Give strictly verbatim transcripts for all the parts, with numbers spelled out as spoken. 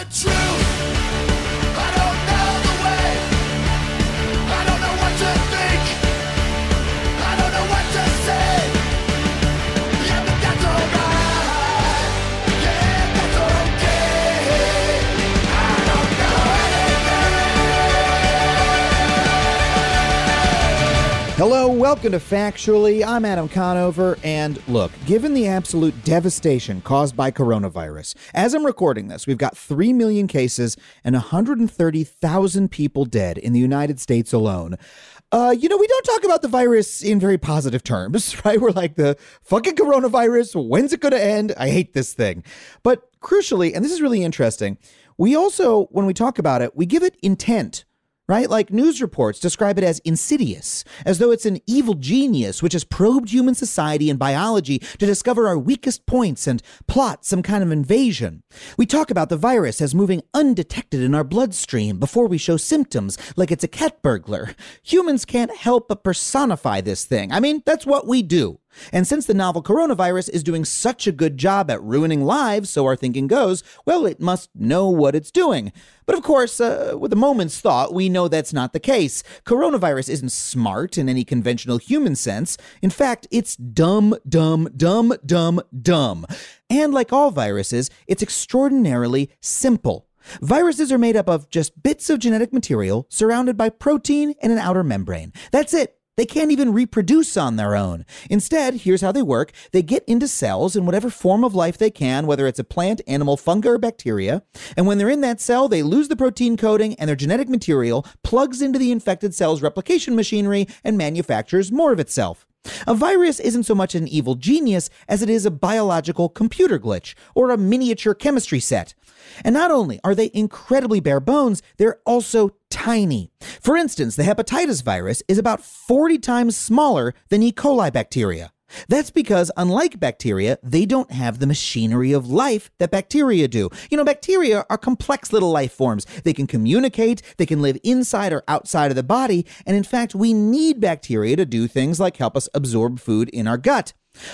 the truth. I don't know the way. I don't know what to think. I don't know what to say. Yeah, but that's alright. Yeah, that's okay. I don't know anything. Hello, welcome to Factually. I'm Adam Conover, and look, given the absolute devastation caused by coronavirus, as I'm recording this, we've got three million cases and one hundred thirty thousand people dead in the United States alone. Uh, you know, we don't talk about the virus in very positive terms, right? We're like, the fucking coronavirus, when's it going to end? I hate this thing. But crucially, and this is really interesting, we also, when we talk about it, we give it intent. Right? Like news reports describe it as insidious, as though it's an evil genius which has probed human society and biology to discover our weakest points and plot some kind of invasion. We talk about the virus as moving undetected in our bloodstream before we show symptoms, like it's a cat burglar. Humans can't help but personify this thing. I mean, that's what we do. And since the novel coronavirus is doing such a good job at ruining lives, so our thinking goes, well, it must know what it's doing. But of course, uh, with a moment's thought, we know that's not the case. Coronavirus isn't smart in any conventional human sense. In fact, it's dumb, dumb, dumb, dumb, dumb. And like all viruses, it's extraordinarily simple. Viruses are made up of just bits of genetic material surrounded by protein and an outer membrane. That's it. They can't even reproduce on their own. Instead, here's how they work. They get into cells in whatever form of life they can, whether it's a plant, animal, fungi, or bacteria. And when they're in that cell, they lose the protein coating and their genetic material plugs into the infected cell's replication machinery and manufactures more of itself. A virus isn't so much an evil genius as it is a biological computer glitch or a miniature chemistry set. And not only are they incredibly bare bones, they're also tiny. For instance, the hepatitis virus is about forty times smaller than E. coli bacteria. That's because, unlike bacteria, they don't have the machinery of life that bacteria do. You know, bacteria are complex little life forms. They can communicate, they can live inside or outside of the body, and in fact, we need bacteria to do things like help us absorb food in our gut.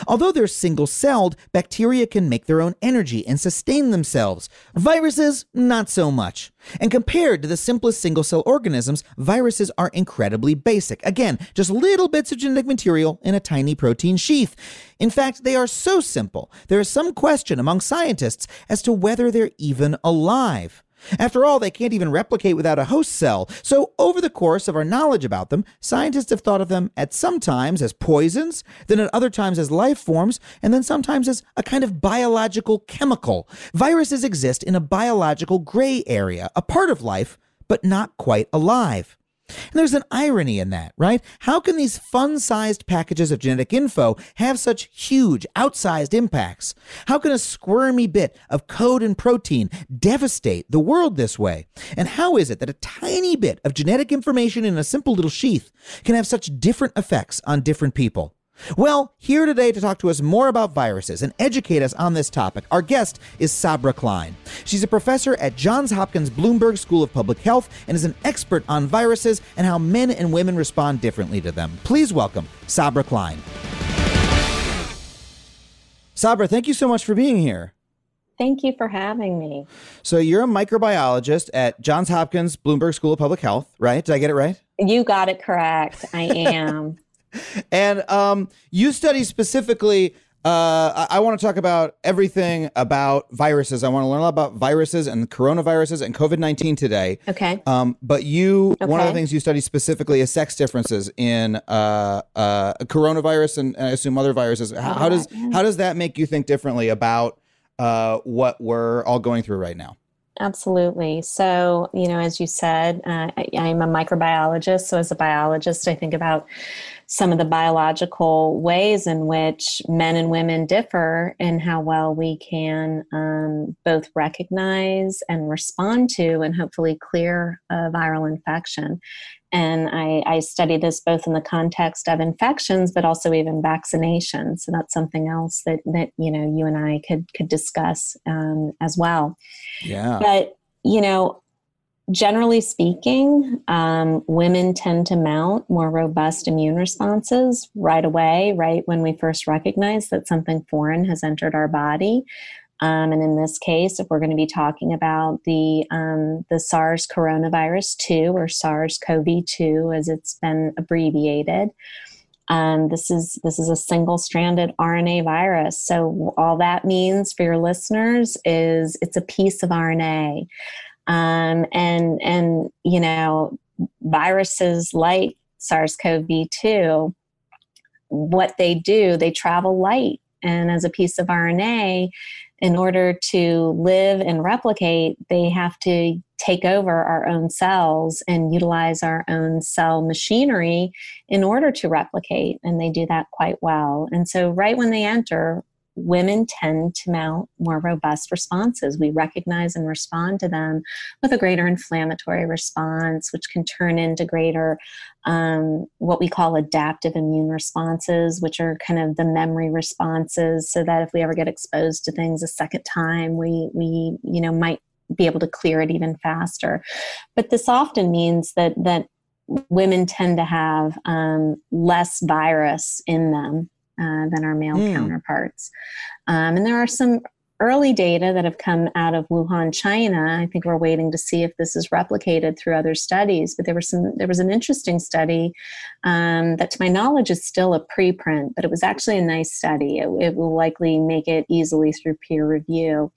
Although they're single-celled, bacteria can make their own energy and sustain themselves. Viruses, not so much. And compared to the simplest single-cell organisms, viruses are incredibly basic. Again, just little bits of genetic material in a tiny protein sheath. In fact, they are so simple, there is some question among scientists as to whether they're even alive. After all, they can't even replicate without a host cell. So over the course of our knowledge about them, scientists have thought of them at some times as poisons, then at other times as life forms, and then sometimes as a kind of biological chemical. Viruses exist in a biological gray area, a part of life, but not quite alive. And there's an irony in that, right? How can these fun-sized packages of genetic info have such huge, outsized impacts? How can a squirmy bit of code and protein devastate the world this way? And how is it that a tiny bit of genetic information in a simple little sheath can have such different effects on different people? Well, here today to talk to us more about viruses and educate us on this topic, our guest is Sabra Klein. She's a professor at Johns Hopkins Bloomberg School of Public Health and is an expert on viruses and how men and women respond differently to them. Please welcome Sabra Klein. Sabra, thank you so much for being here. Thank you for having me. So you're a microbiologist at Johns Hopkins Bloomberg School of Public Health, right? Did I get it right? You got it correct. I am. And um, you study specifically, uh, I, I want to talk about everything about viruses. I want to learn a lot about viruses and coronaviruses and COVID nineteen today. Okay. Um, but you, okay. One of the things you study specifically is sex differences in uh, uh, coronavirus and I assume other viruses. How, how does how does that make you think differently about uh, what we're all going through right now? Absolutely. So, you know, as you said, uh, I, I'm a microbiologist. So as a biologist, I think about some of the biological ways in which men and women differ and how well we can um, both recognize and respond to and hopefully clear a viral infection. And I, I study this both in the context of infections, but also even vaccinations. So that's something else that, that you know, you and I could could discuss um, as well. Yeah. But, you know, generally speaking, um, women tend to mount more robust immune responses right away, right when we first recognize that something foreign has entered our body. Um, and in this case, if we're going to be talking about the um, the SARS coronavirus two, or SARS-CoV two as it's been abbreviated, um, this is this is a single-stranded R N A virus. So all that means for your listeners is it's a piece of R N A, um, and and you know, viruses like SARS-CoV two, what they do, they travel light, and as a piece of R N A, in order to live and replicate, they have to take over our own cells and utilize our own cell machinery in order to replicate, and they do that quite well. And so right when they enter, women tend to mount more robust responses. We recognize and respond to them with a greater inflammatory response, which can turn into greater um, what we call adaptive immune responses, which are kind of the memory responses, so that if we ever get exposed to things a second time, we we you know might be able to clear it even faster. But this often means that that women tend to have um, less virus in them Uh, than our male mm. counterparts. Um, and there are some early data that have come out of Wuhan, China. I think we're waiting to see if this is replicated through other studies, but there was some, there was an interesting study um, that to my knowledge is still a preprint, but it was actually a nice study. It, it will likely make it easily through peer review.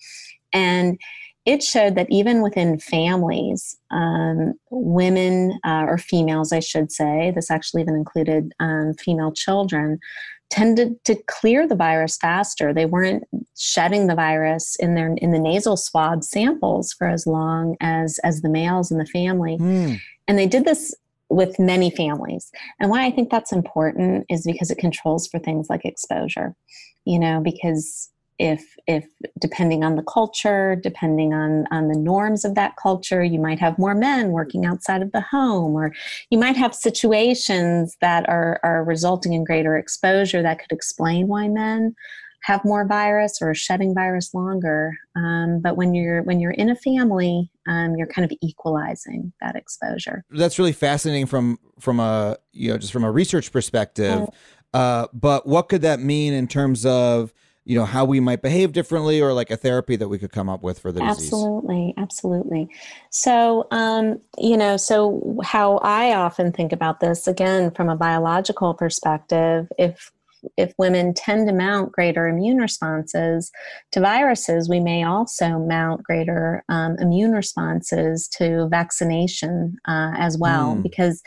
And it showed that even within families, um, women uh, or females, I should say, this actually even included um, female children, tended to clear the virus faster. They weren't shedding the virus in their in the nasal swab samples for as long as as the males in the family. Mm. And they did this with many families. And why I think that's important is because it controls for things like exposure, you know, because if if depending on the culture, depending on, on the norms of that culture, you might have more men working outside of the home, or you might have situations that are, are resulting in greater exposure that could explain why men have more virus or are shedding virus longer. Um, but when you're when you're in a family, um, you're kind of equalizing that exposure. That's really fascinating from from a you know just from a research perspective. Uh, but what could that mean in terms of, you know, how we might behave differently, or like a therapy that we could come up with for the disease? Absolutely, absolutely. So, um, you know, so how I often think about this, again, from a biological perspective, if if women tend to mount greater immune responses to viruses, we may also mount greater um, immune responses to vaccination uh, as well, mm. because,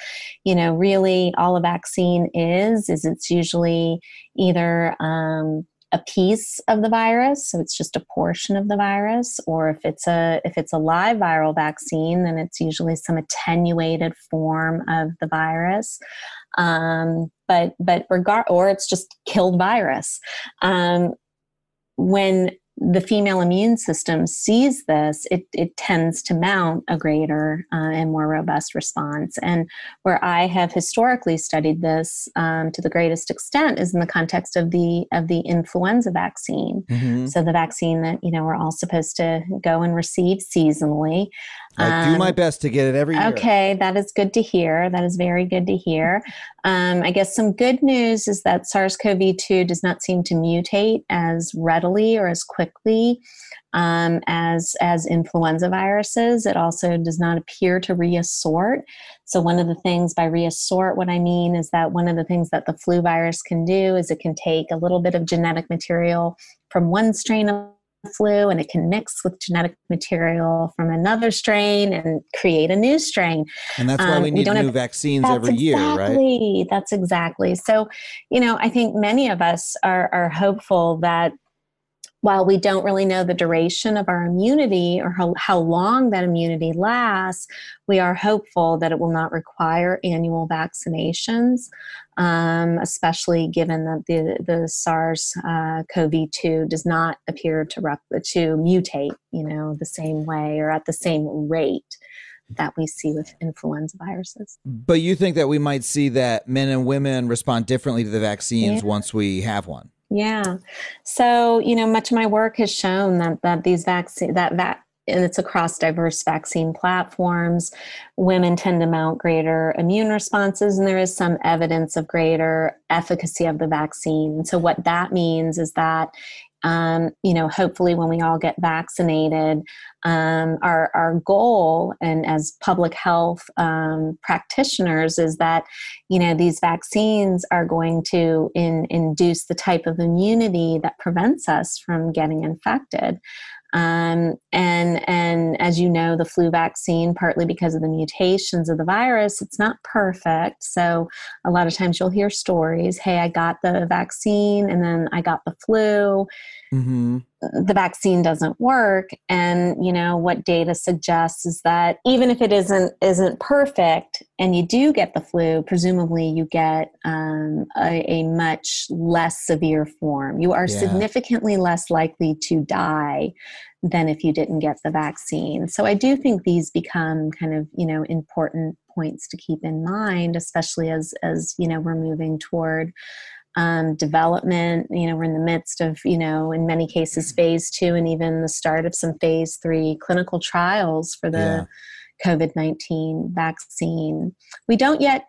you know, really all a vaccine is, is it's usually either um, a piece of the virus, so it's just a portion of the virus, or if it's a if it's a live viral vaccine, then it's usually some attenuated form of the virus. Um, but but regard or it's just killed virus. Um, when the female immune system sees this, it it tends to mount a greater uh, and more robust response. And where I have historically studied this um, to the greatest extent is in the context of the of the influenza vaccine. Mm-hmm. So the vaccine that you know we're all supposed to go and receive seasonally. I do my best to get it every year. Okay, that is good to hear. That is very good to hear. Um, I guess some good news is that SARS-CoV two does not seem to mutate as readily or as quickly um, as, as influenza viruses. It also does not appear to reassort. So one of the things by reassort, what I mean is that one of the things that the flu virus can do is it can take a little bit of genetic material from one strain of flu, and it can mix with genetic material from another strain and create a new strain. And that's why um, we need we don't new have, vaccines every exactly, year, right? That's exactly. So, you know, I think many of us are, are hopeful that while we don't really know the duration of our immunity or how, how long that immunity lasts, we are hopeful that it will not require annual vaccinations, um, especially given that the, the SARS-CoV two uh, does not appear to, rep- to mutate, you know, the same way or at the same rate that we see with influenza viruses. But you think that we might see that men and women respond differently to the vaccines yeah. once we have one? Yeah. So, you know, much of my work has shown that, that these vaccine that, that, and it's across diverse vaccine platforms, women tend to mount greater immune responses, and there is some evidence of greater efficacy of the vaccine. So what that means is that um, you know, hopefully when we all get vaccinated, um, our, our goal, and as public health um, practitioners, is that, you know, these vaccines are going to in, induce the type of immunity that prevents us from getting infected. Um, and, and as you know, the flu vaccine, partly because of the mutations of the virus, it's not perfect. So a lot of times you'll hear stories, hey, I got the vaccine and then I got the flu. Mm-hmm. The vaccine doesn't work. And, you know, what data suggests is that even if it isn't, isn't perfect and you do get the flu, presumably you get um, a, a much less severe form. You are yeah. significantly less likely to die than if you didn't get the vaccine. So I do think these become kind of, you know, important points to keep in mind, especially as, as, you know, we're moving toward Um, development. You know, we're in the midst of, you know, in many cases, phase two, and even the start of some phase three clinical trials for the yeah. COVID nineteen vaccine. We don't yet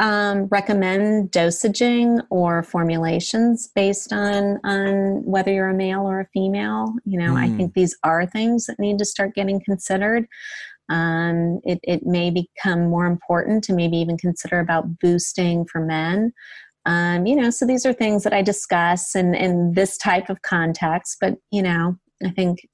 um, recommend dosaging or formulations based on, on whether you're a male or a female. You know, mm. I think these are things that need to start getting considered. Um, it, it may become more important to maybe even consider about boosting for men. Um, you know, so these are things that I discuss in, in this type of context, but, you know, I think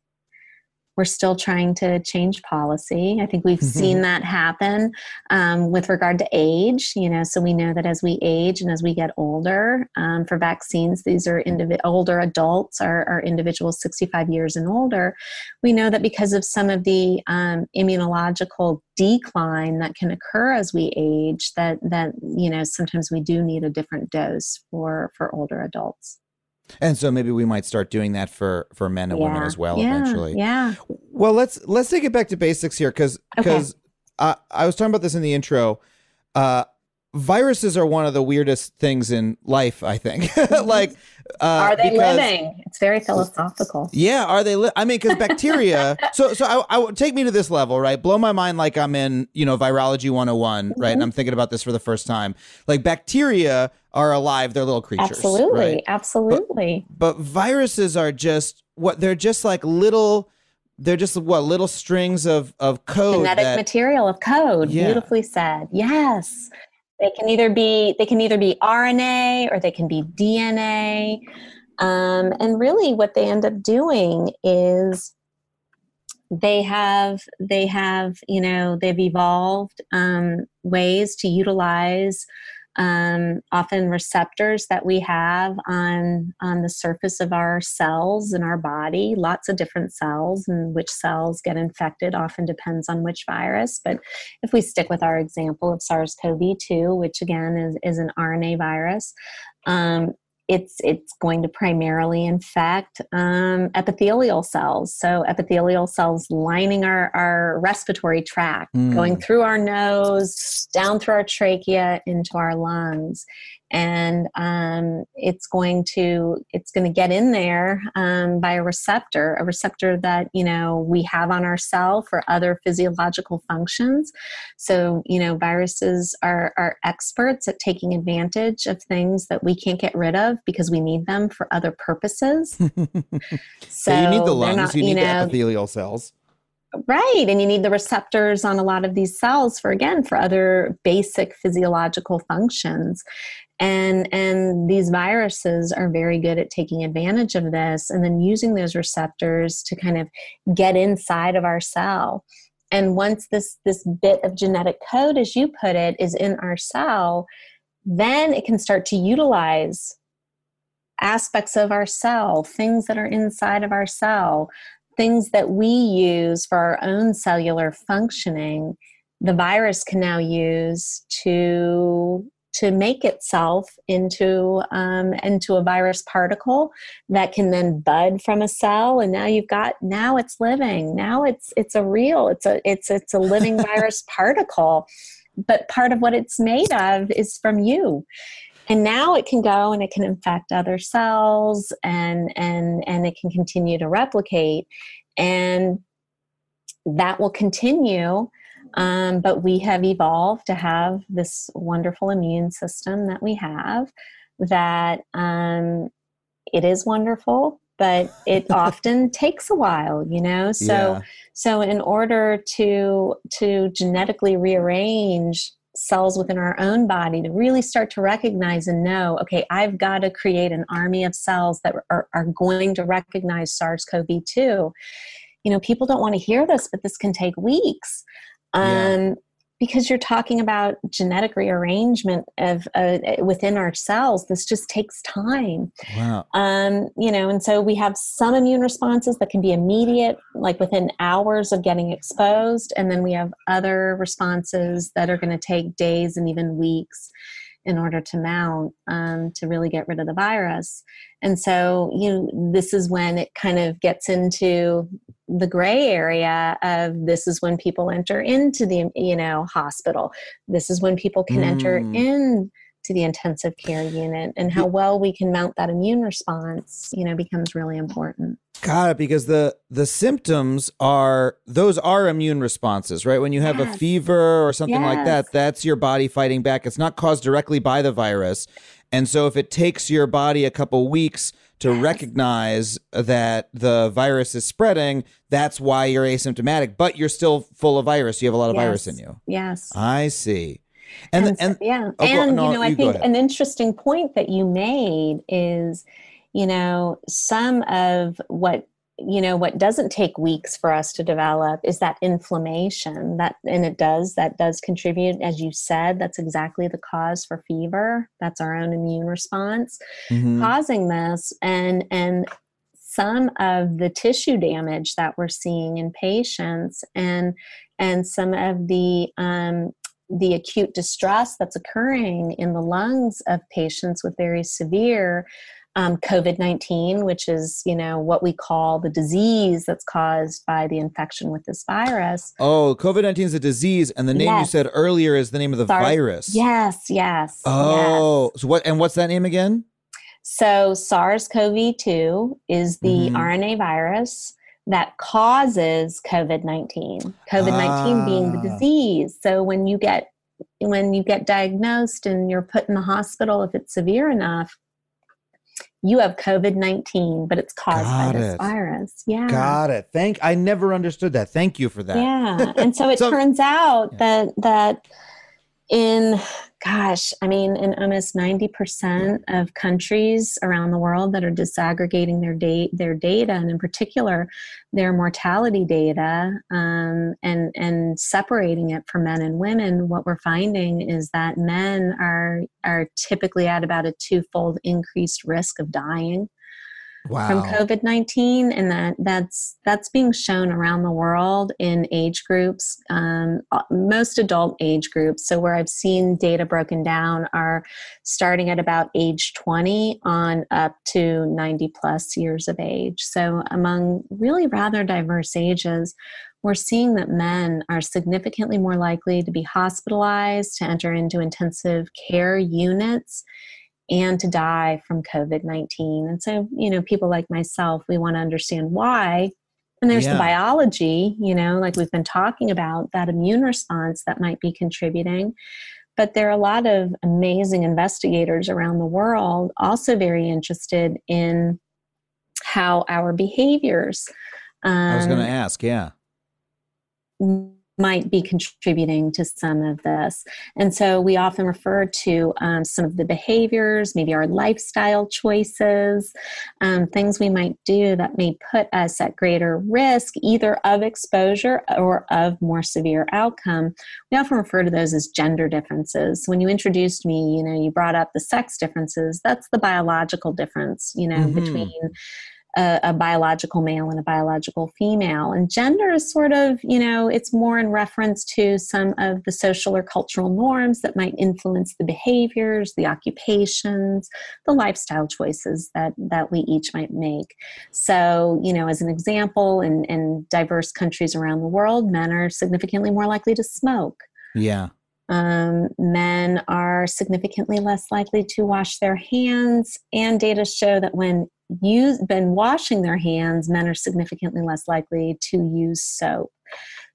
we're still trying to change policy. I think we've mm-hmm. seen that happen um, with regard to age, you know, so we know that as we age and as we get older, um, for vaccines, these are indivi- older adults, are, are individuals sixty-five years and older. We know that because of some of the um, immunological decline that can occur as we age, that, that, you know, sometimes we do need a different dose for, for older adults. And so maybe we might start doing that for, for men and yeah. women as well yeah. eventually. Yeah. Well, let's let's take it back to basics here, because because okay. uh, I was talking about this in the intro. Uh, viruses are one of the weirdest things in life, I think. like, uh, are they because, living? It's very philosophical. Yeah, are they? Li- I mean, because bacteria. so so I, I take me to this level, right? Blow my mind, like I'm in, you know, virology one oh one, mm-hmm. right? And I'm thinking about this for the first time. Like bacteria are alive, they're little creatures. Absolutely, right? absolutely. But, but viruses are just what they're just like little, they're just what little strings of, of code. Genetic that, material of code, yeah. beautifully said. Yes, they can either be they can either be R N A or they can be D N A, um, and really what they end up doing is they have they have you know they've evolved um, ways to utilize. Um, often receptors that we have on, on the surface of our cells in our body, lots of different cells, and which cells get infected often depends on which virus. But if we stick with our example of SARS-CoV two, which again is, is an R N A virus, um, it's it's going to primarily infect um, epithelial cells. So epithelial cells lining our, our respiratory tract, mm. going through our nose, down through our trachea, into our lungs. And um, it's going to it's going to get in there um, by a receptor, a receptor that, you know, we have on our cell for other physiological functions. So, you know, viruses are, are experts at taking advantage of things that we can't get rid of because we need them for other purposes. so, so you need the lungs, not, you, you need know, the epithelial cells. Right. And you need the receptors on a lot of these cells for, again, for other basic physiological functions. And, and these viruses are very good at taking advantage of this and then using those receptors to kind of get inside of our cell. And once this, this bit of genetic code, as you put it, is in our cell, then it can start to utilize aspects of our cell, things that are inside of our cell, things that we use for our own cellular functioning. The virus can now use to, to make itself into, um, into a virus particle that can then bud from a cell. And now you've got, now it's living, now it's, it's a real, it's a, it's, it's a living virus particle, but part of what it's made of is from you. And now it can go and it can infect other cells, and, and, and it can continue to replicate, and that will continue. Um, but we have evolved to have this wonderful immune system that we have, that um, it is wonderful. but it often takes a while, you know? So, yeah. so in order to, to genetically rearrange cells within our own body to really start to recognize and know, okay, I've got to create an army of cells that are, are going to recognize SARS-C o V two. You know, people don't want to hear this, but this can take weeks. Um, yeah. Because you're talking about genetic rearrangement of uh, within our cells, this just takes time. Wow. Um, you know, and so we have some immune responses that can be immediate, like within hours of getting exposed, and then we have other responses that are going to take days and even weeks in order to mount um, to really get rid of the virus. And so, you know, this is when it kind of gets into the gray area of this is when people enter into the, you know, hospital. This is when people can mm. enter into the intensive care unit, and how well we can mount that immune response, you know, becomes really important. Got it. Because the, the symptoms are, those are immune responses, right? When you have yes. a fever or something yes. like that, that's your body fighting back. It's not caused directly by the virus. And so if it takes your body a couple weeks to yes. recognize that the virus is spreading, that's why you're asymptomatic, but you're still full of virus. You have a lot of yes. virus in you. Yes. I see. And, and, and yeah. Oh, and, no, you know, I you think an interesting point that you made is, you know, some of what, you know, what doesn't take weeks for us to develop is that inflammation that, and it does, that does contribute, as you said, that's exactly the cause for fever. That's our own immune response mm-hmm. causing this. And, and some of the tissue damage that we're seeing in patients, and, and some of the, um, the acute distress that's occurring in the lungs of patients with very severe um, COVID nineteen, which is, you know, what we call the disease that's caused by the infection with this virus. Oh, COVID nineteen is a disease. And the name yes. you said earlier is the name of the SARS- virus. Yes, yes. Oh, yes. So what, and what's that name again? So SARS-C o V two is the mm-hmm. R N A virus that causes COVID nineteen, COVID nineteen ah. being the disease. So when you get, when you get diagnosed and you're put in the hospital, if it's severe enough, you have COVID nineteen, but it's caused Got by it. this virus. Yeah. Got it. Thank, I never understood that. Thank you for that. Yeah. And so it so, turns out yeah. that, that in, gosh, I mean, in almost ninety percent of countries around the world that are disaggregating their, da- their data, and in particular, their mortality data, um, and, and separating it for men and women, what we're finding is that men are, are typically at about a twofold increased risk of dying. Wow. From COVID nineteen, and that that's that's being shown around the world in age groups, um, most adult age groups. So where I've seen data broken down are starting at about age twenty on up to ninety plus years of age. So among really rather diverse ages, we're seeing that men are significantly more likely to be hospitalized, to enter into intensive care units, and to die from COVID nineteen. And so, you know, people like myself, we want to understand why. And there's yeah. the biology, you know, like we've been talking about, that immune response that might be contributing. But there are a lot of amazing investigators around the world also very interested in how our behaviors um, I was going to ask, yeah. might be contributing to some of this. And so we often refer to um, some of the behaviors, maybe our lifestyle choices, um, things we might do that may put us at greater risk, either of exposure or of more severe outcome. We often refer to those as gender differences. When you introduced me, you know, you brought up the sex differences. That's the biological difference, you know, mm-hmm. between A, a biological male and a biological female. And gender is sort of, you know, it's more in reference to some of the social or cultural norms that might influence the behaviors, the occupations, the lifestyle choices that, that we each might make. So, you know, as an example, in, in diverse countries around the world, men are significantly more likely to smoke. Yeah. Um, men are significantly less likely to wash their hands, and data show that when you've been washing their hands, men are significantly less likely to use soap.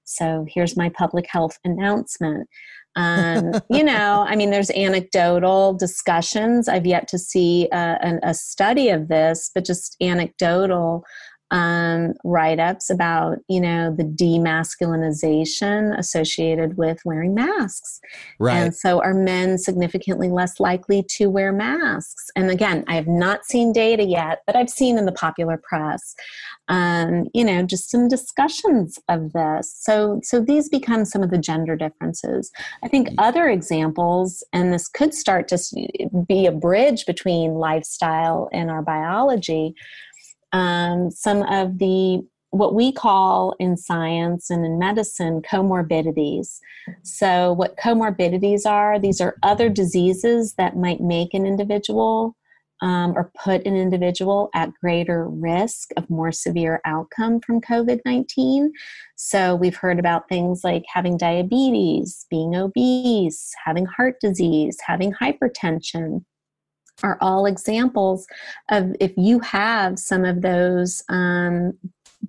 So here's my public health announcement. Um, you know, I mean, there's anecdotal discussions. I've yet to see a, a study of this, but just anecdotal um, write-ups about, you know, the demasculinization associated with wearing masks. Right. And so are men significantly less likely to wear masks? And again, I have not seen data yet, but I've seen in the popular press, um, you know, just some discussions of this. So, so these become some of the gender differences. I think other examples, and this could start to be a bridge between lifestyle and our biology, Um, some of the, what we call in science and in medicine, comorbidities. So what comorbidities are, these are other diseases that might make an individual um, or put an individual at greater risk of more severe outcome from COVID nineteen. So we've heard about things like having diabetes, being obese, having heart disease, having hypertension, are all examples of if you have some of those, um,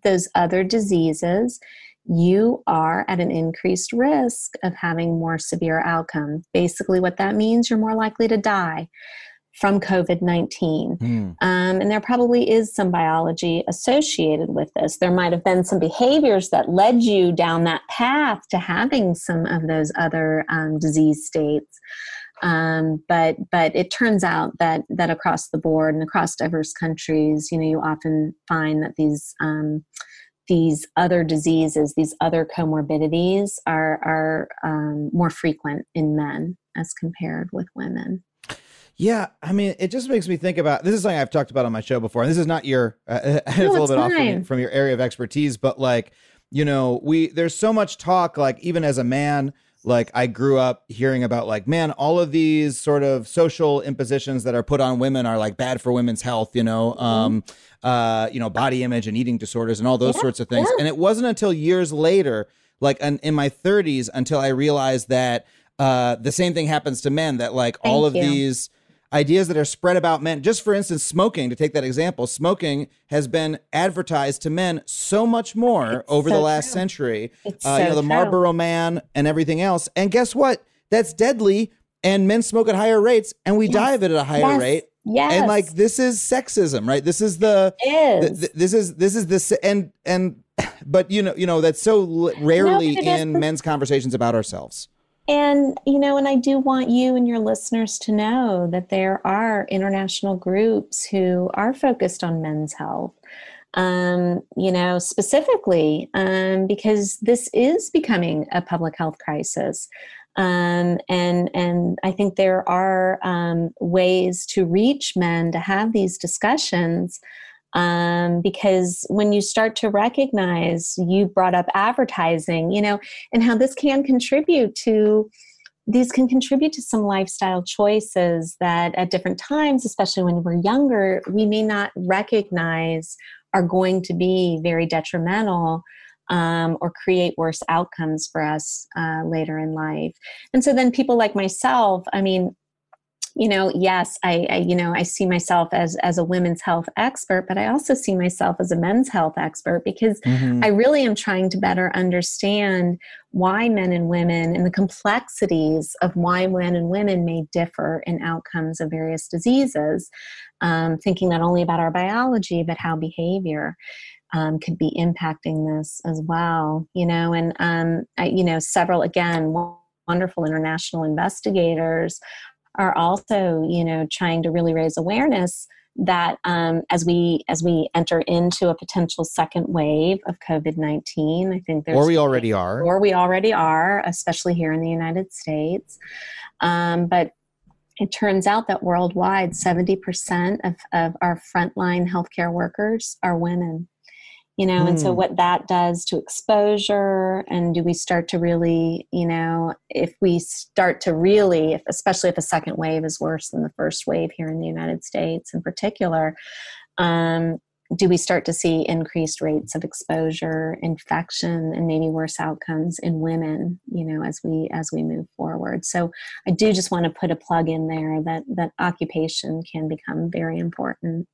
those other diseases, you are at an increased risk of having more severe outcome. Basically what that means, you're more likely to die from COVID nineteen. Mm. Um, and there probably is some biology associated with this. There might have been some behaviors that led you down that path to having some of those other um, disease states. Um, but, but it turns out that, that across the board and across diverse countries, you know, you often find that these, um, these other diseases, these other comorbidities are, are, um, more frequent in men as compared with women. Yeah. I mean, it just makes me think about, this is something I've talked about on my show before, and this is not your, uh, no, it's a little bit off from, from your area of expertise, but like, you know, we, there's so much talk, like even as a man, like I grew up hearing about like, man, all of these sort of social impositions that are put on women are like bad for women's health, you know, um, uh, you know, body image and eating disorders and all those yeah, sorts of things. Yeah. And it wasn't until years later, like an, in my thirties, until I realized that uh, the same thing happens to men, that like Thank all of you. these ideas that are spread about men, just for instance, smoking, to take that example, smoking has been advertised to men so much more it's over so the last true. century, it's uh, so you know, the Marlboro true. Man and everything else. And guess what? That's deadly. And men smoke at higher rates and we yes. die of it at a higher yes. rate. Yes. And like, this is sexism, right? This is the, is. the, the this is, this is this. And, and, but you know, you know, that's so l- rarely no, in men's conversations about ourselves. And, you know, and I do want you and your listeners to know that there are international groups who are focused on men's health, um, you know, specifically um, because this is becoming a public health crisis. Um, and, and I think there are um, ways to reach men to have these discussions. Um, because when you start to recognize, you brought up advertising, you know, and how this can contribute to, these can contribute to some lifestyle choices that at different times, especially when we're younger, we may not recognize are going to be very detrimental, um, or create worse outcomes for us, uh, later in life. And so then people like myself, I mean, you know, yes, I, I, you know, I see myself as, as a women's health expert, but I also see myself as a men's health expert because mm-hmm. I really am trying to better understand why men and women and the complexities of why men and women may differ in outcomes of various diseases, um, thinking not only about our biology, but how behavior Um, could be impacting this as well, you know, and, um, I, you know, several, again, wonderful international investigators are also, you know, trying to really raise awareness that um, as we as we enter into a potential second wave of COVID nineteen, I think there's... Or we already are. Or we already are, especially here in the United States. Um, but it turns out that worldwide, seventy percent of, of our frontline healthcare workers are women. You know, mm. and so what that does to exposure, and do we start to really, you know, if we start to really, if, especially if a second wave is worse than the first wave here in the United States in particular, um, do we start to see increased rates of exposure, infection, and maybe worse outcomes in women, you know, as we, as we move forward. So I do just want to put a plug in there that, that occupation can become very important.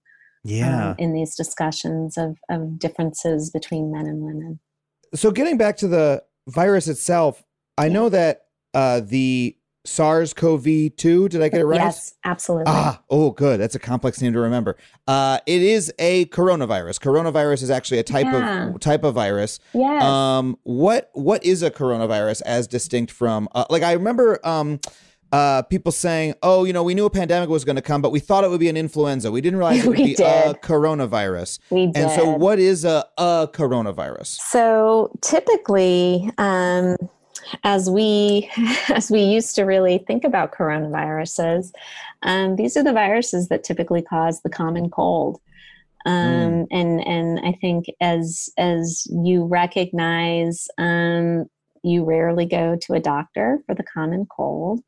Yeah, um, in these discussions of, of differences between men and women. So getting back to the virus itself, I know that uh, the SARS-CoV two. Did I get it right? Yes, absolutely. Ah, oh, good. That's a complex name to remember. Uh, it is a coronavirus. Coronavirus is actually a type yeah. of type of virus. Yes. Um, what what is a coronavirus as distinct from? Uh, like I remember. Um, Uh, people saying, oh, you know, we knew a pandemic was going to come, but we thought it would be an influenza. We didn't realize it would be did. a coronavirus. We did. And so what is a, a coronavirus? So typically, um, as we as we used to really think about coronaviruses, um, these are the viruses that typically cause the common cold. Um, mm. And and I think as, as you recognize, um, you rarely go to a doctor for the common cold.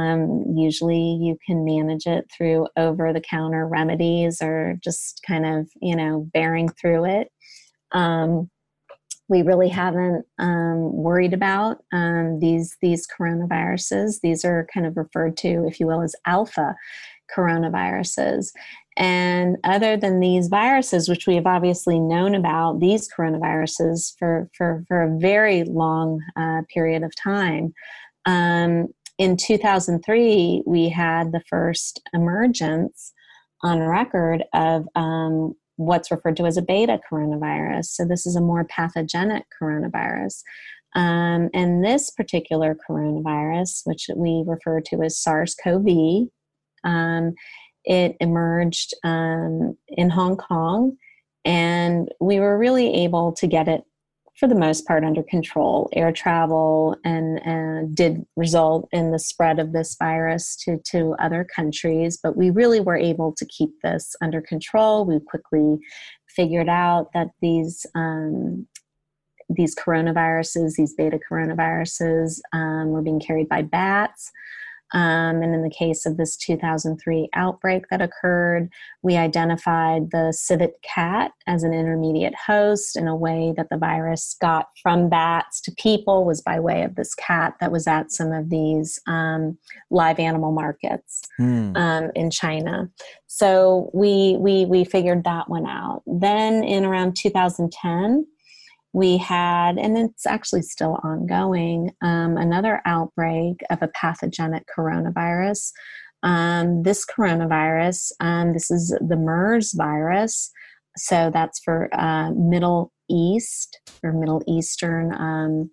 Um, usually you can manage it through over-the-counter remedies or just kind of, you know, bearing through it. Um, we really haven't um, worried about um, these, these coronaviruses. These are kind of referred to, if you will, as alpha coronaviruses. And other than these viruses, which we have obviously known about, these coronaviruses for, for, for a very long uh, period of time, um, in two thousand three, we had the first emergence on record of um, what's referred to as a beta coronavirus. So this is a more pathogenic coronavirus. Um, and this particular coronavirus, which we refer to as SARS-CoV, um, it emerged um, in Hong Kong, and we were really able to get it for the most part under control. Air travel and uh, did result in the spread of this virus to, to other countries, but we really were able to keep this under control. We quickly figured out that these um, these coronaviruses, these beta coronaviruses, um, were being carried by bats. Um, and in the case of this two thousand three outbreak that occurred, we identified the civet cat as an intermediate host, and a way that the virus got from bats to people was by way of this cat that was at some of these um, live animal markets mm. um, in China. So we, we, we figured that one out. Then in around two thousand ten, we had, and it's actually still ongoing, um, another outbreak of a pathogenic coronavirus. Um, this coronavirus, um, this is the MERS virus. So that's for uh, Middle East or Middle Eastern um,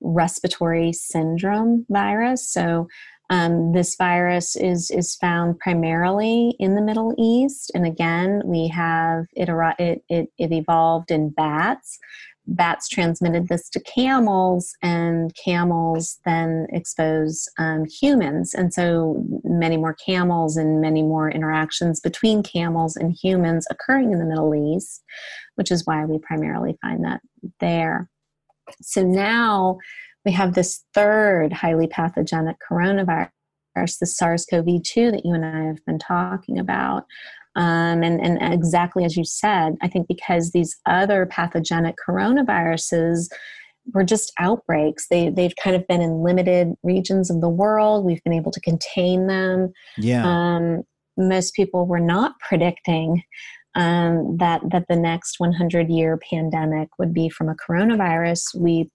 respiratory syndrome virus. So Um, this virus is is found primarily in the Middle East, and again, we have it it it, it evolved in bats. Bats transmitted this to camels, and camels then expose um, humans, and so many more camels and many more interactions between camels and humans occurring in the Middle East, which is why we primarily find that there. So now we have this third highly pathogenic coronavirus, the SARS-CoV two that you and I have been talking about. Um, and, and exactly as you said, I think because these other pathogenic coronaviruses were just outbreaks, they, they've kind of been in limited regions of the world. We've been able to contain them. Yeah. Um, most people were not predicting um, that, that the next hundred-year pandemic would be from a coronavirus. We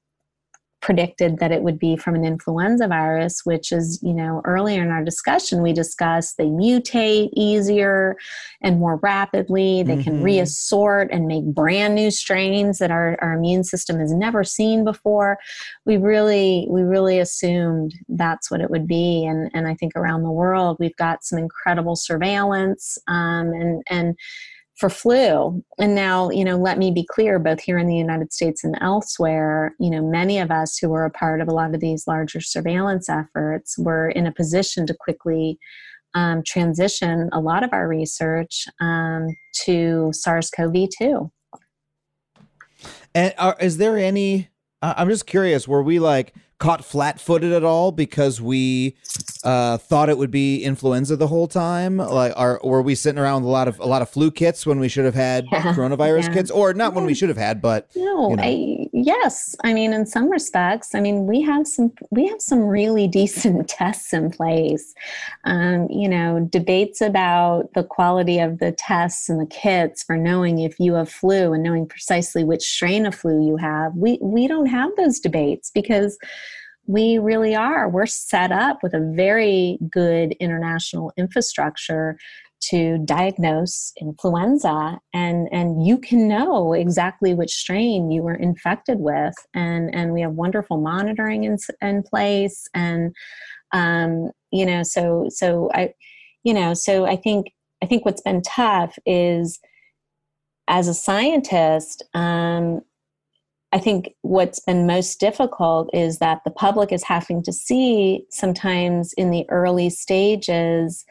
predicted that it would be from an influenza virus, which is, you know, earlier in our discussion, we discussed they mutate easier and more rapidly. They mm-hmm. can reassort and make brand new strains that our, our immune system has never seen before. We really, we really assumed that's what it would be. And, and I think around the world, we've got some incredible surveillance um, and, and, for flu. And now, you know, let me be clear, both here in the United States and elsewhere, you know, many of us who were a part of a lot of these larger surveillance efforts were in a position to quickly um, transition a lot of our research um, to SARS-CoV two. And are, is there any, uh, I'm just curious, were we like caught flat-footed at all because we uh, thought it would be influenza the whole time? Like, are were we sitting around with a lot of a lot of flu kits when we should have had yeah, coronavirus yeah. kits, or not when we should have had? But no, you know. I, yes, I mean, in some respects, I mean, we have some we have some really decent tests in place. Um, you know, debates about the quality of the tests and the kits for knowing if you have flu and knowing precisely which strain of flu you have. We we don't have those debates because we really are. We're set up with a very good international infrastructure to diagnose influenza, and, and you can know exactly which strain you were infected with. And, and we have wonderful monitoring in, in place. And, um, you know, so, so I, you know, so I think, I think what's been tough is, as a scientist, um, I think what's been most difficult is that the public is having to see sometimes in the early stages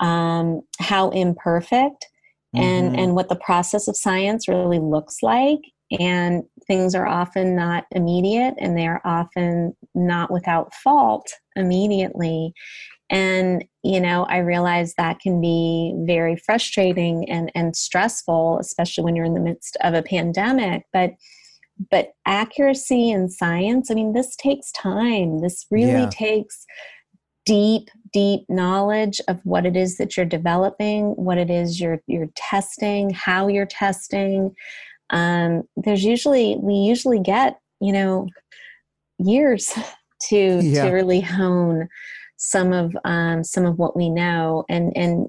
um, how imperfect mm-hmm. and, and what the process of science really looks like. And things are often not immediate, and they are often not without fault immediately. And, you know, I realize that can be very frustrating and, and stressful, especially when you're in the midst of a pandemic. But but accuracy in science, I mean, this takes time. This really yeah. takes deep, deep knowledge of what it is that you're developing, what it is you're you're testing, how you're testing. Um, there's usually, we usually get, you know, years to, yeah. to really hone some of, um, some of what we know. And, and,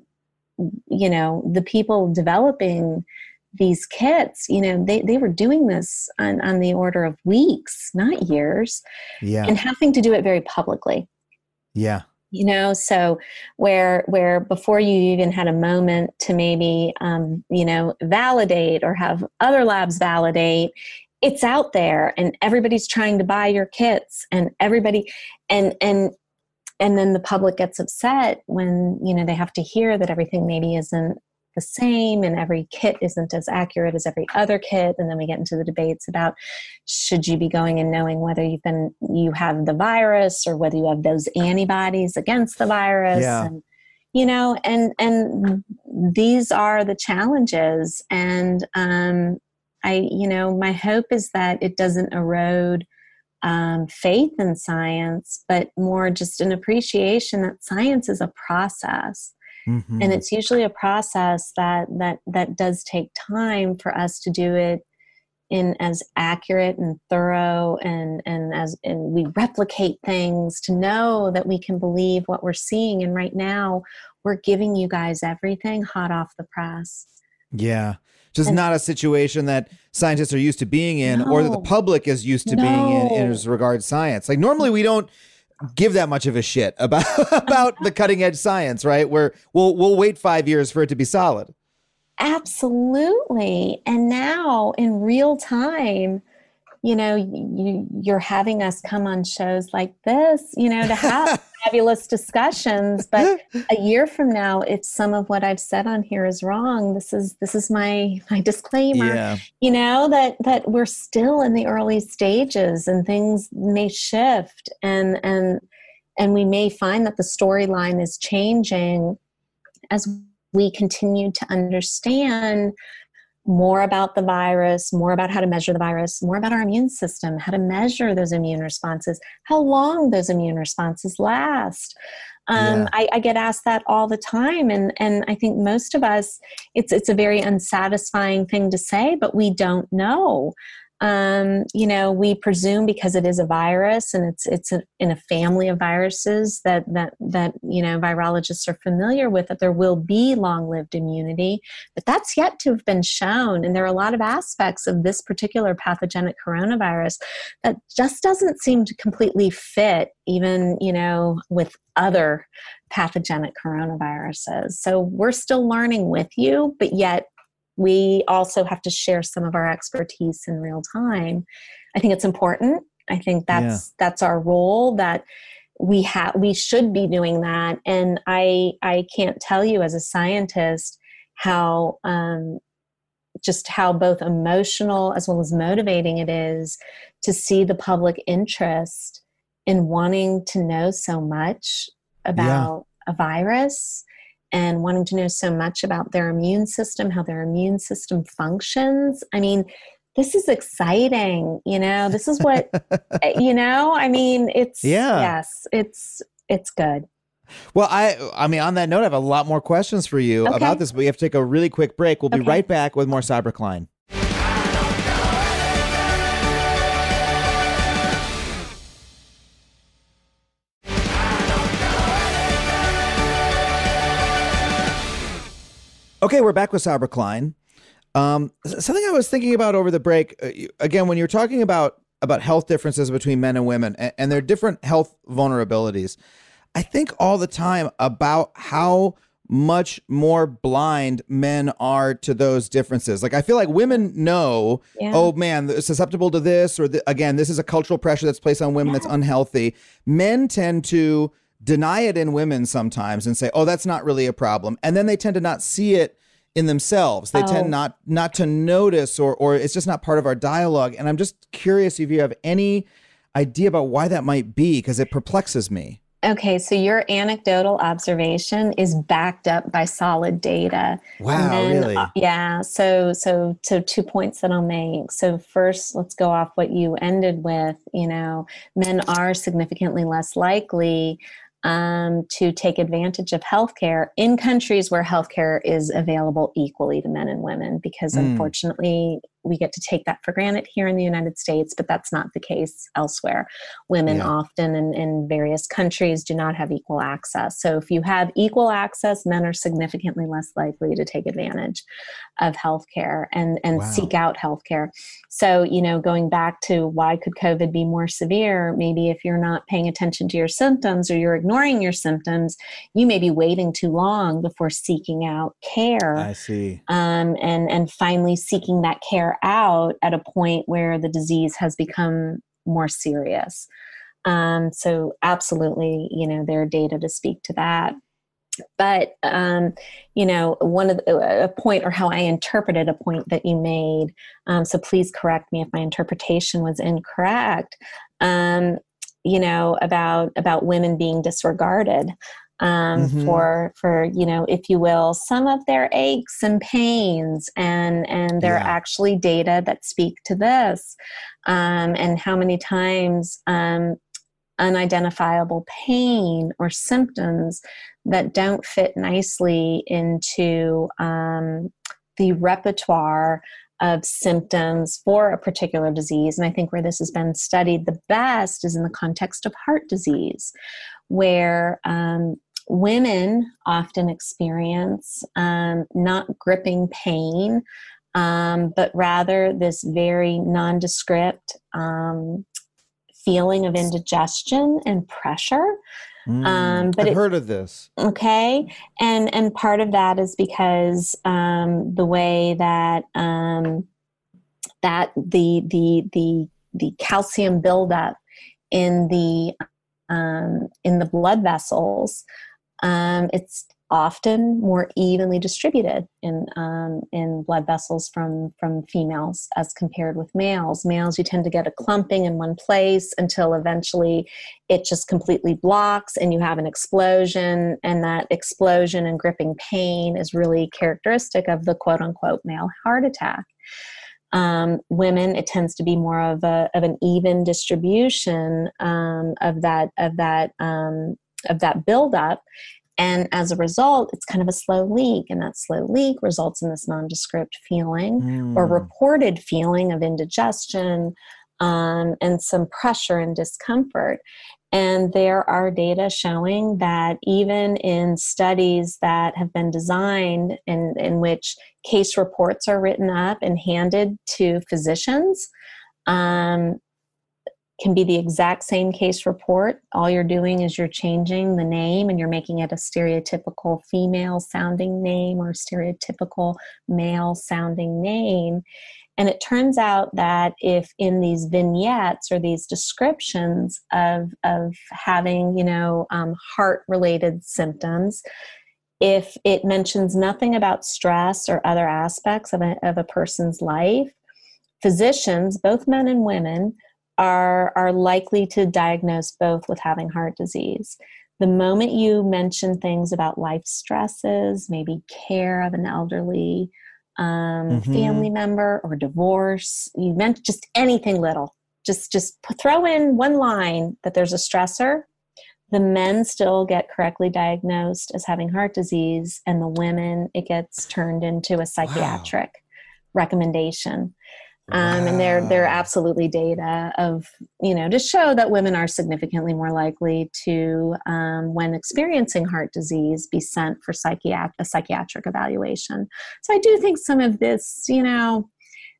you know, the people developing these kits, you know, they, they were doing this on, on the order of weeks, not years, yeah. and having to do it very publicly. Yeah. You know, so where, where before you even had a moment to maybe, um, you know, validate or have other labs validate, it's out there and everybody's trying to buy your kits and everybody, and, and, and then the public gets upset when, you know, they have to hear that everything maybe isn't the same and every kit isn't as accurate as every other kit. And then we get into the debates about, should you be going and knowing whether you've been, you have the virus or whether you have those antibodies against the virus, yeah. and, you know, and, and these are the challenges. And, um, I, you know, my hope is that it doesn't erode Um, faith in science, but more just an appreciation that science is a process. Mm-hmm. And it's usually a process that, that, that does take time for us to do it in as accurate and thorough and, and as, and we replicate things to know that we can believe what we're seeing. And right now we're giving you guys everything hot off the press. Yeah. Just not a situation that scientists are used to being in, no. or that the public is used to no. being in, in as regards science. Like normally we don't give that much of a shit about, about the cutting edge science, right? Where we'll, we'll wait five years for it to be solid. Absolutely. And now in real time, you know, you, you're having us come on shows like this, you know, to have fabulous discussions. But a year from now, if some of what I've said on here is wrong, this is, this is my, my disclaimer, yeah. you know, that, that we're still in the early stages and things may shift and, and, and we may find that the storyline is changing as we continue to understand more about the virus, more about how to measure the virus, more about our immune system, how to measure those immune responses, how long those immune responses last. Um, yeah. I, I get asked that all the time. And, and I think most of us, it's, it's a very unsatisfying thing to say, but we don't know. Um, you know, we presume because it is a virus and it's, it's a, in a family of viruses that, that, that, you know, virologists are familiar with, that there will be long-lived immunity, but that's yet to have been shown. And there are a lot of aspects of this particular pathogenic coronavirus that just doesn't seem to completely fit even, you know, with other pathogenic coronaviruses. So we're still learning with you, but yet we also have to share some of our expertise in real time. I think it's important. I think that's, yeah. that's our role, that we have, we should be doing that. And I, I can't tell you as a scientist how, um, just how both emotional as well as motivating it is to see the public interest in wanting to know so much about yeah. a virus, and wanting to know so much about their immune system, how their immune system functions. I mean, this is exciting, you know, this is what, you know, I mean, it's, yeah. yes, it's, it's good. Well, I, I mean, on that note, I have a lot more questions for you okay. about this, but we have to take a really quick break. We'll be okay. right back with more Sabra Klein. Okay, we're back with Sabra Klein. Um, something I was thinking about over the break, again, when you're talking about about health differences between men and women and, and their different health vulnerabilities, I think all the time about how much more blind men are to those differences. Like, I feel like women know, yeah. oh man, they're susceptible to this, or the, again, this is a cultural pressure that's placed on women yeah. that's unhealthy. Men tend to deny it in women sometimes and say, oh, that's not really a problem. And then they tend to not see it in themselves. They oh. tend not not to notice, or or it's just not part of our dialogue. And I'm just curious if you have any idea about why that might be, because it perplexes me. Okay, so your anecdotal observation is backed up by solid data. Wow, then, really? Uh, yeah, so so so two points that I'll make. So first, let's go off what you ended with. You know, men are significantly less likely um, to take advantage of healthcare in countries where healthcare is available equally to men and women, because mm. unfortunately, we get to take that for granted here in the United States, but that's not the case elsewhere. Women yeah. often in, in various countries do not have equal access. So if you have equal access, men are significantly less likely to take advantage of healthcare and, and wow. seek out healthcare. So, you know, going back to why could COVID be more severe, maybe if you're not paying attention to your symptoms or you're ignoring your symptoms, you may be waiting too long before seeking out care. I see. Um, and, and finally seeking that care out at a point where the disease has become more serious. Um, so absolutely, you know, there are data to speak to that. But, um, you know, one of the, a point or how I interpreted a point that you made, um, so please correct me if my interpretation was incorrect, um, you know, about, about women being disregarded. Um, mm-hmm. for, for, you know, if you will, some of their aches and pains, and, and there yeah. are actually data that speak to this, um, and how many times, um, unidentifiable pain or symptoms that don't fit nicely into, um, the repertoire of symptoms for a particular disease. And I think where this has been studied the best is in the context of heart disease, where, um, women often experience um, not gripping pain, um, but rather this very nondescript um, feeling of indigestion and pressure. Mm, um, but I've it, heard of this. Okay. And, and part of that is because um, the way that, um, that the, the, the, the calcium buildup in the, um, in the blood vessels, Um, it's often more evenly distributed in um, in blood vessels from, from females as compared with males. Males, you tend to get a clumping in one place until eventually it just completely blocks and you have an explosion, and that explosion and gripping pain is really characteristic of the quote-unquote male heart attack. Um, women, it tends to be more of a of an even distribution um, of that of that um, of that buildup. And as a result, it's kind of a slow leak, and that slow leak results in this nondescript feeling mm. or reported feeling of indigestion um, and some pressure and discomfort. And there are data showing that even in studies that have been designed in, in which case reports are written up and handed to physicians, um, can be the exact same case report. All you're doing is you're changing the name and you're making it a stereotypical female sounding name or stereotypical male sounding name. And it turns out that if in these vignettes or these descriptions of, of having, you know, um, heart related symptoms, if it mentions nothing about stress or other aspects of a, of a person's life, physicians, both men and women, Are, are likely to diagnose both with having heart disease. The moment you mention things about life stresses, maybe care of an elderly um, mm-hmm. family member or divorce, you meant just anything little, just, just throw in one line that there's a stressor, the men still get correctly diagnosed as having heart disease, and the women, it gets turned into a psychiatric wow. recommendation. Um, wow. And there, there are absolutely data of, you know, to show that women are significantly more likely to, um, when experiencing heart disease, be sent for psychiat- a psychiatric evaluation. So I do think some of this, you know,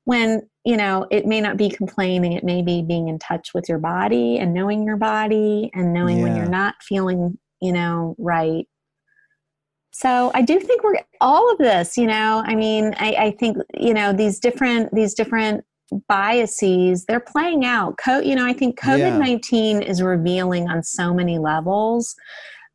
when, you know, it may not be complaining, it may be being in touch with your body and knowing your body and knowing yeah. when you're not feeling, you know, right. So I do think we're all of this, you know, I mean, I, I think, you know, these different, these different biases, they're playing out. Co- you know, I think COVID nineteen yeah. is revealing on so many levels,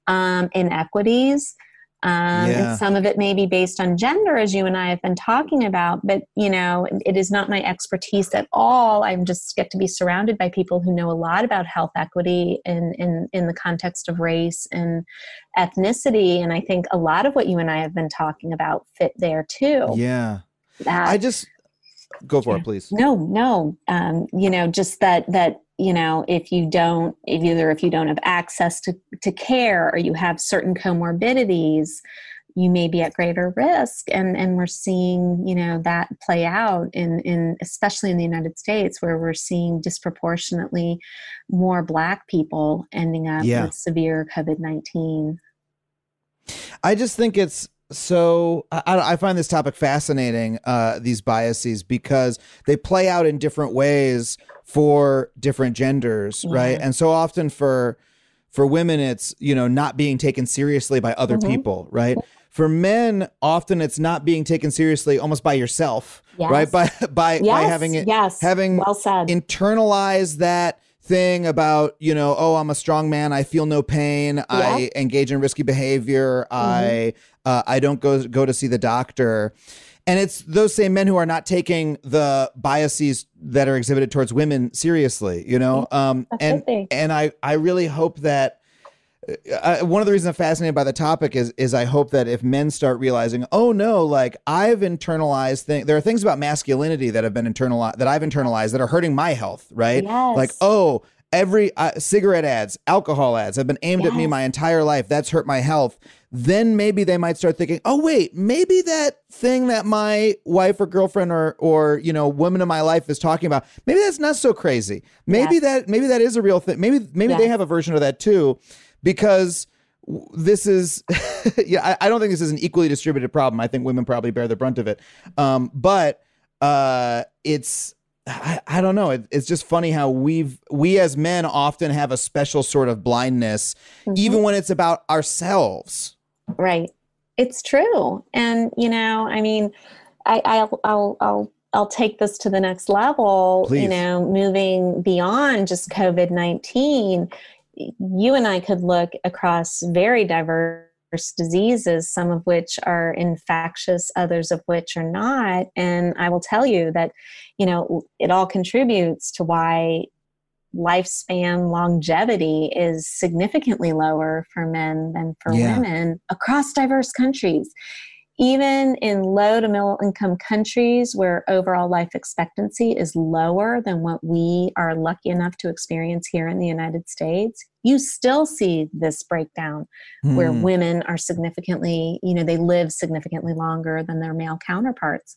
um, inequities. Um, yeah. And some of it may be based on gender, as you and I have been talking about, but, you know, it is not my expertise at all. I'm just get to be surrounded by people who know a lot about health equity in, in, in the context of race and ethnicity. And I think a lot of what you and I have been talking about fit there too. Yeah. Uh, I just go for it, please. No, no. Um, you know, just that, that, you know, if you don't, if either if you don't have access to, to care or you have certain comorbidities, you may be at greater risk. And, and we're seeing, you know, that play out in, in, especially in the United States, where we're seeing disproportionately more Black people ending up yeah. with severe COVID nineteen. I just think it's, So I, I find this topic fascinating, uh, these biases, because they play out in different ways for different genders. Yeah. Right. And so often for for women, it's, you know, not being taken seriously by other mm-hmm. people. Right. For men, often it's not being taken seriously almost by yourself. Yes. Right. By by, yes. by having it, yes. having well said. Internalized that thing about, you know, oh, I'm a strong man. I feel no pain. Yeah. I engage in risky behavior. Mm-hmm. I uh, I don't go go to see the doctor. And it's those same men who are not taking the biases that are exhibited towards women seriously, you know, um, and and I, I really hope that I, one of the reasons I'm fascinated by the topic is, is I hope that if men start realizing, oh, no, like I've internalized things. There are things about masculinity that have been internalized that I've internalized that are hurting my health. Right. Yes. Like, oh, every uh, cigarette ads, alcohol ads have been aimed yes. at me my entire life. That's hurt my health. Then maybe they might start thinking, oh, wait, maybe that thing that my wife or girlfriend or, or, you know, woman in my life is talking about, maybe that's not so crazy. Maybe yes. that maybe that is a real thing. Maybe maybe yes. they have a version of that, too. Because this is, yeah, I, I don't think this is an equally distributed problem. I think women probably bear the brunt of it. Um, but uh, it's, I, I don't know. It, it's just funny how we've, we as men often have a special sort of blindness, mm-hmm. even when it's about ourselves. Right. It's true. And, you know, I mean, I, I'll, I'll, I'll, I'll take this to the next level, Please. You know, moving beyond just COVID nineteen. You and I could look across very diverse diseases, some of which are infectious, others of which are not. And I will tell you that, you know, it all contributes to why lifespan longevity is significantly lower for men than for yeah. women across diverse countries. Even in low to middle income countries where overall life expectancy is lower than what we are lucky enough to experience here in the United States, you still see this breakdown mm. where women are significantly, you know, they live significantly longer than their male counterparts,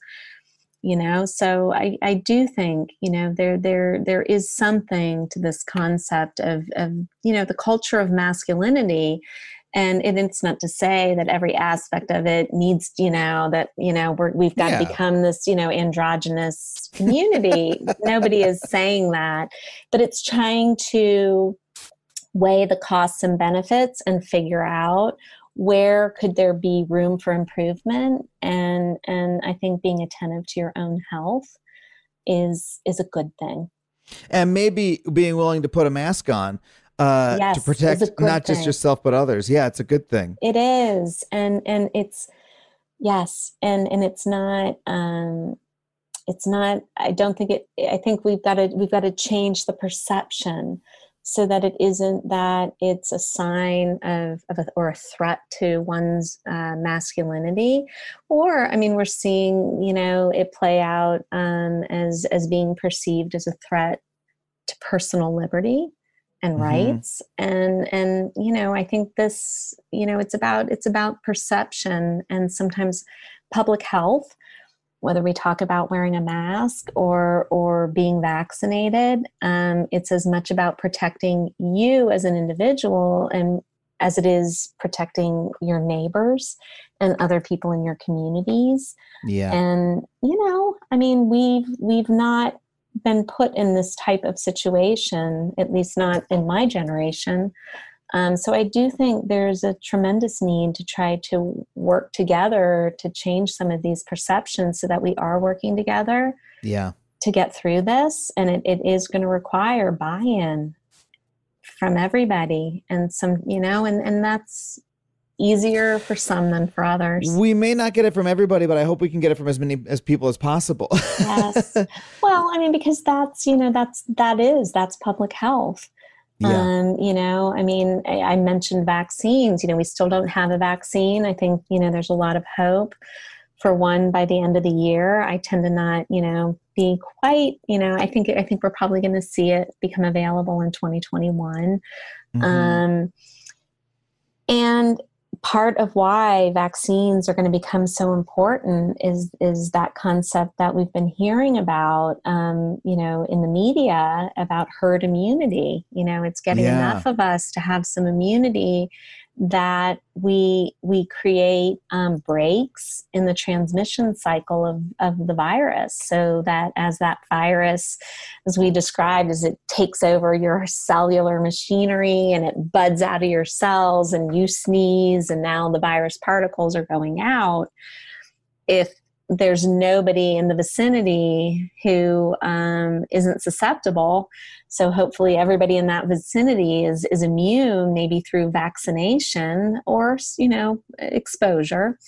you know? So I, I do think, you know, there, there, there is something to this concept of, of, you know, the culture of masculinity. And it's not to say that every aspect of it needs, you know, that, you know, we're, we've got yeah. to become this, you know, androgynous community. Nobody is saying that, but it's trying to weigh the costs and benefits and figure out where could there be room for improvement. And, and I think being attentive to your own health is, is a good thing. And maybe being willing to put a mask on. Uh, yes, to protect not just thing. yourself, but others. Yeah, it's a good thing. It is. And, and it's, yes. And, and it's not, um, it's not, I don't think it, I think we've got to, we've got to change the perception so that it isn't that it's a sign of, of a, or a threat to one's uh, masculinity. Or, I mean, we're seeing, you know, it play out um, as, as being perceived as a threat to personal liberty and rights. Mm-hmm. And, and, you know, I think this, you know, it's about, it's about perception and sometimes public health whether we talk about wearing a mask or or being vaccinated, um, it's as much about protecting you as an individual and as it is protecting your neighbors and other people in your communities. Yeah. And, you know, I mean, we've we've not been put in this type of situation, at least not in my generation. Um, so I do think there's a tremendous need to try to work together to change some of these perceptions so that we are working together yeah. to get through this. And it, it is going to require buy-in from everybody and some, you know, and, and that's easier for some than for others. We may not get it from everybody, but I hope we can get it from as many as people as possible. Yes. Well, I mean, because that's, you know, that's, that is, that's public health. Yeah. Um, you know, I mean, I, I mentioned vaccines, you know, we still don't have a vaccine. I think, you know, there's a lot of hope for one by the end of the year. I tend to not, you know, be quite, you know, I think, I think we're probably going to see it become available in twenty twenty-one. Mm-hmm. Um, and part of why vaccines are going to become so important is, is that concept that we've been hearing about, um, you know, in the media about herd immunity. You know, it's getting yeah. enough of us to have some immunity that we, we create um, breaks in the transmission cycle of, of the virus so that as that virus, as we described, as it takes over your cellular machinery and it buds out of your cells and you sneeze and now the virus particles are going out, if there's nobody in the vicinity who um, isn't susceptible. So hopefully everybody in that vicinity is, is immune, maybe through vaccination or, you know, exposure,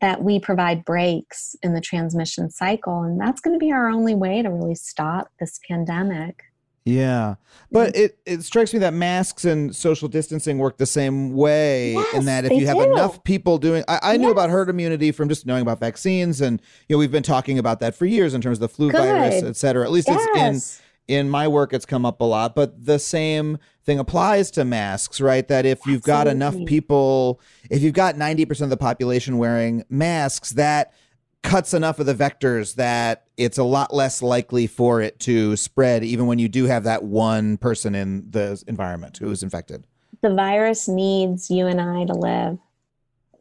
that we provide breaks in the transmission cycle. And that's going to be our only way to really stop this pandemic. Yeah. But it, it strikes me that masks and social distancing work the same way yes, in that if you have do. enough people doing, I, I yes. knew about herd immunity from just knowing about vaccines. And, you know, we've been talking about that for years in terms of the flu Good. virus, et cetera. At least yes. it's in. In my work, it's come up a lot, but the same thing applies to masks, right? That if you've got enough people, if you've got ninety percent of the population wearing masks, that cuts enough of the vectors that it's a lot less likely for it to spread, even when you do have that one person in the environment who is infected. The virus needs you and I to live.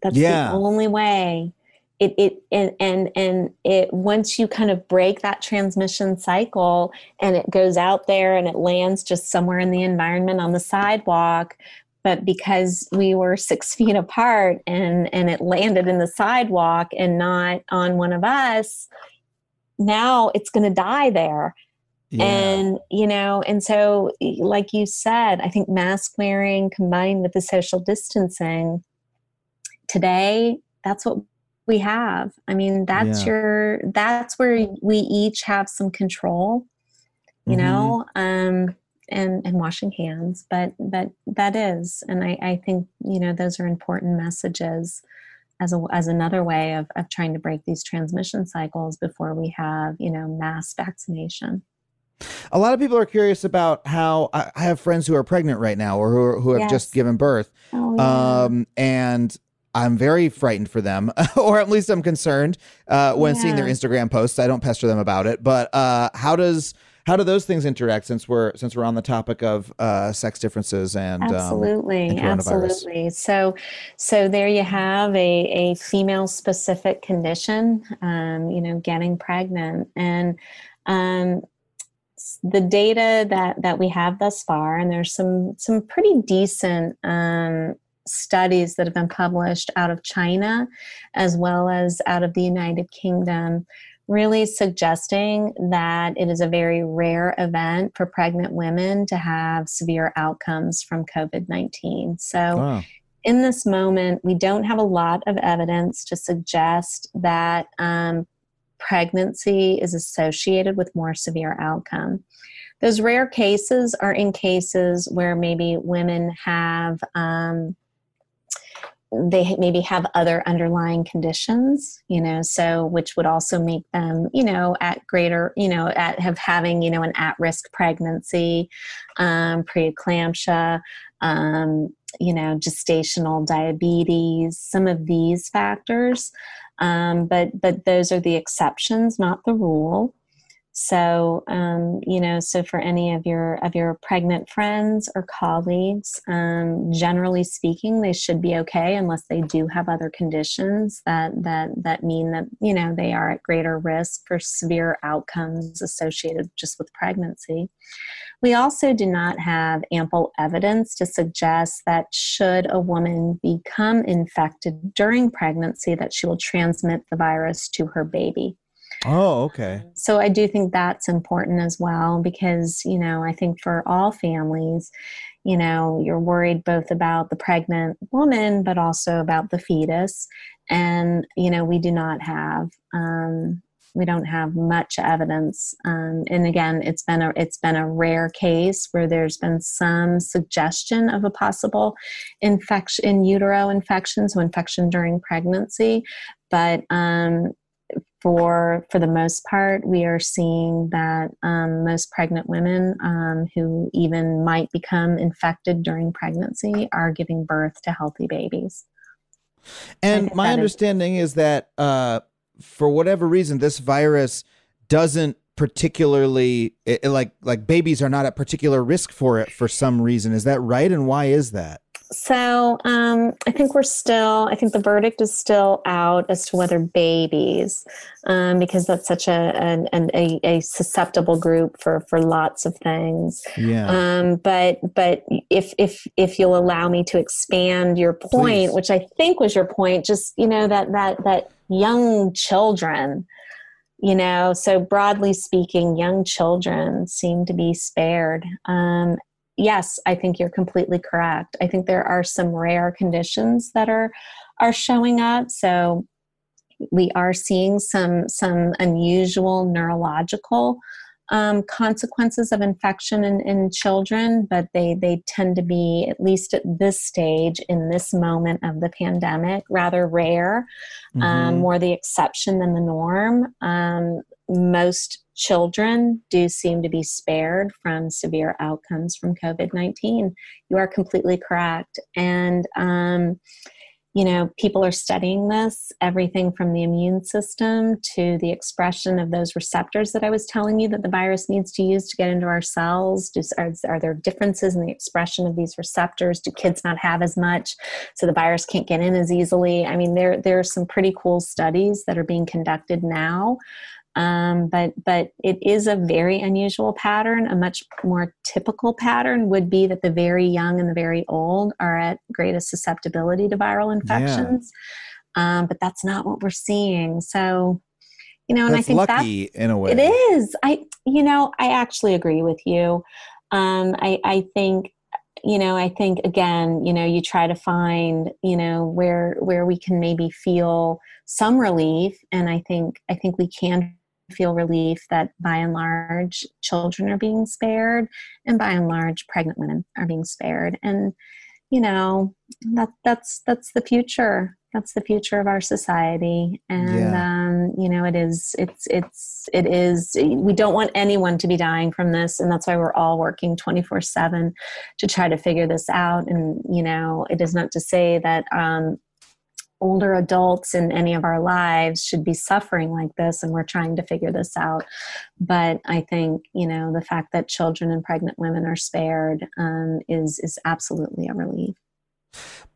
That's yeah. the only way. It, it, and, and, and it, once you kind of break that transmission cycle and it goes out there and it lands just somewhere in the environment on the sidewalk, but because we were six feet apart and, and it landed in the sidewalk and not on one of us, now it's going to die there. Yeah. And, you know, and so like you said, I think mask wearing combined with the social distancing today, that's what we have. I mean, that's yeah. your, that's where we each have some control, you mm-hmm. know, um, and, and washing hands, but, but that is, and I, I think, you know, those are important messages as a, as another way of, of trying to break these transmission cycles before we have, you know, mass vaccination. A lot of people are curious about how I, I have friends who are pregnant right now or who, are, who have yes. just given birth. Oh, yeah. Um, and I'm very frightened for them, or at least I'm concerned uh, when yeah. seeing their Instagram posts. I don't pester them about it, but uh, how does how do those things interact? Since we're since we're on the topic of uh, sex differences and absolutely, um, and absolutely. So, so there you have a a female specific condition, um, you know, getting pregnant, and um, the data that that we have thus far, and there's some some pretty decent. Um, studies that have been published out of China as well as out of the United Kingdom really suggesting that it is a very rare event for pregnant women to have severe outcomes from COVID nineteen. So wow. in this moment, we don't have a lot of evidence to suggest that um, pregnancy is associated with more severe outcome. Those rare cases are in cases where maybe women have um, they maybe have other underlying conditions, you know, so which would also make them, you know, at greater, you know, at have having, you know, an at-risk pregnancy, um, preeclampsia, um, you know, gestational diabetes, some of these factors. Um, but but those are the exceptions, not the rule. So, um, you know, so for any of your of your pregnant friends or colleagues, um, generally speaking, they should be okay unless they do have other conditions that, that, that mean that, you know, they are at greater risk for severe outcomes associated just with pregnancy. We also do not have ample evidence to suggest that should a woman become infected during pregnancy, that she will transmit the virus to her baby. Oh, okay. So I do think that's important as well, because, you know, I think for all families, you know, you're worried both about the pregnant woman, but also about the fetus. And, you know, we do not have, um, we don't have much evidence. Um, and again, it's been a, it's been a rare case where there's been some suggestion of a possible infection, in utero infection, so infection during pregnancy. But, um, For for the most part, we are seeing that um, most pregnant women um, who even might become infected during pregnancy are giving birth to healthy babies. And my understanding is, is that uh, for whatever reason, this virus doesn't particularly it, it like like babies are not at particular risk for it for some reason. Is that right? And why is that? So um, I think we're still, I think the verdict is still out as to whether babies, um, because that's such a, an, an, a a susceptible group for, for lots of things. Yeah. Um, but but if if if you'll allow me to expand your point, Please. Which I think was your point, just you know that that that young children. You know, so broadly speaking, young children seem to be spared. Um, yes, I think you're completely correct. I think there are some rare conditions that are are showing up. So we are seeing some some unusual neurological um, consequences of infection in, in children, but they they tend to be, at least at this stage, in this moment of the pandemic, rather rare. Mm-hmm. Um, more the exception than the norm. Um, most children do seem to be spared from severe outcomes from COVID nineteen. You are completely correct. And, um, you know, people are studying this, everything from the immune system to the expression of those receptors that I was telling you that the virus needs to use to get into our cells. Do, are, are there differences in the expression of these receptors? Do kids not have as much, so the virus can't get in as easily? I mean, there, there are some pretty cool studies that are being conducted now. Um, but but it is a very unusual pattern. A much more typical pattern would be that the very young and the very old are at greatest susceptibility to viral infections. Yeah. Um, but that's not what we're seeing. So, you know, and that's I think lucky that's, in a way. It is. I, you know, I actually agree with you. Um, I, I think. You know, I think, again, you know, you try to find, you know, where where we can maybe feel some relief. And I think I think we can feel relief that by and large, children are being spared, and by and large, pregnant women are being spared. And, you know, that that's that's the future. That's the future of our society. And, yeah. um, you know, it is, it's, it's, it is, we don't want anyone to be dying from this. And that's why we're all working twenty-four seven to try to figure this out. And, you know, it is not to say that um, older adults in any of our lives should be suffering like this. And we're trying to figure this out. But I think, you know, the fact that children and pregnant women are spared um, is, is absolutely a relief.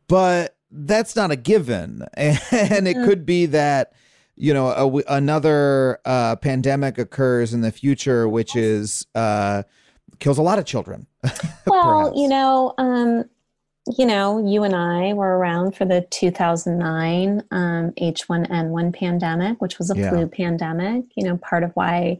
But that's not a given. And it could be that, you know, a, another uh, pandemic occurs in the future, which is uh, kills a lot of children. Well, you know, um, you know, you and I were around for the two thousand nine um, H one N one pandemic, which was a yeah. flu pandemic. You know, part of why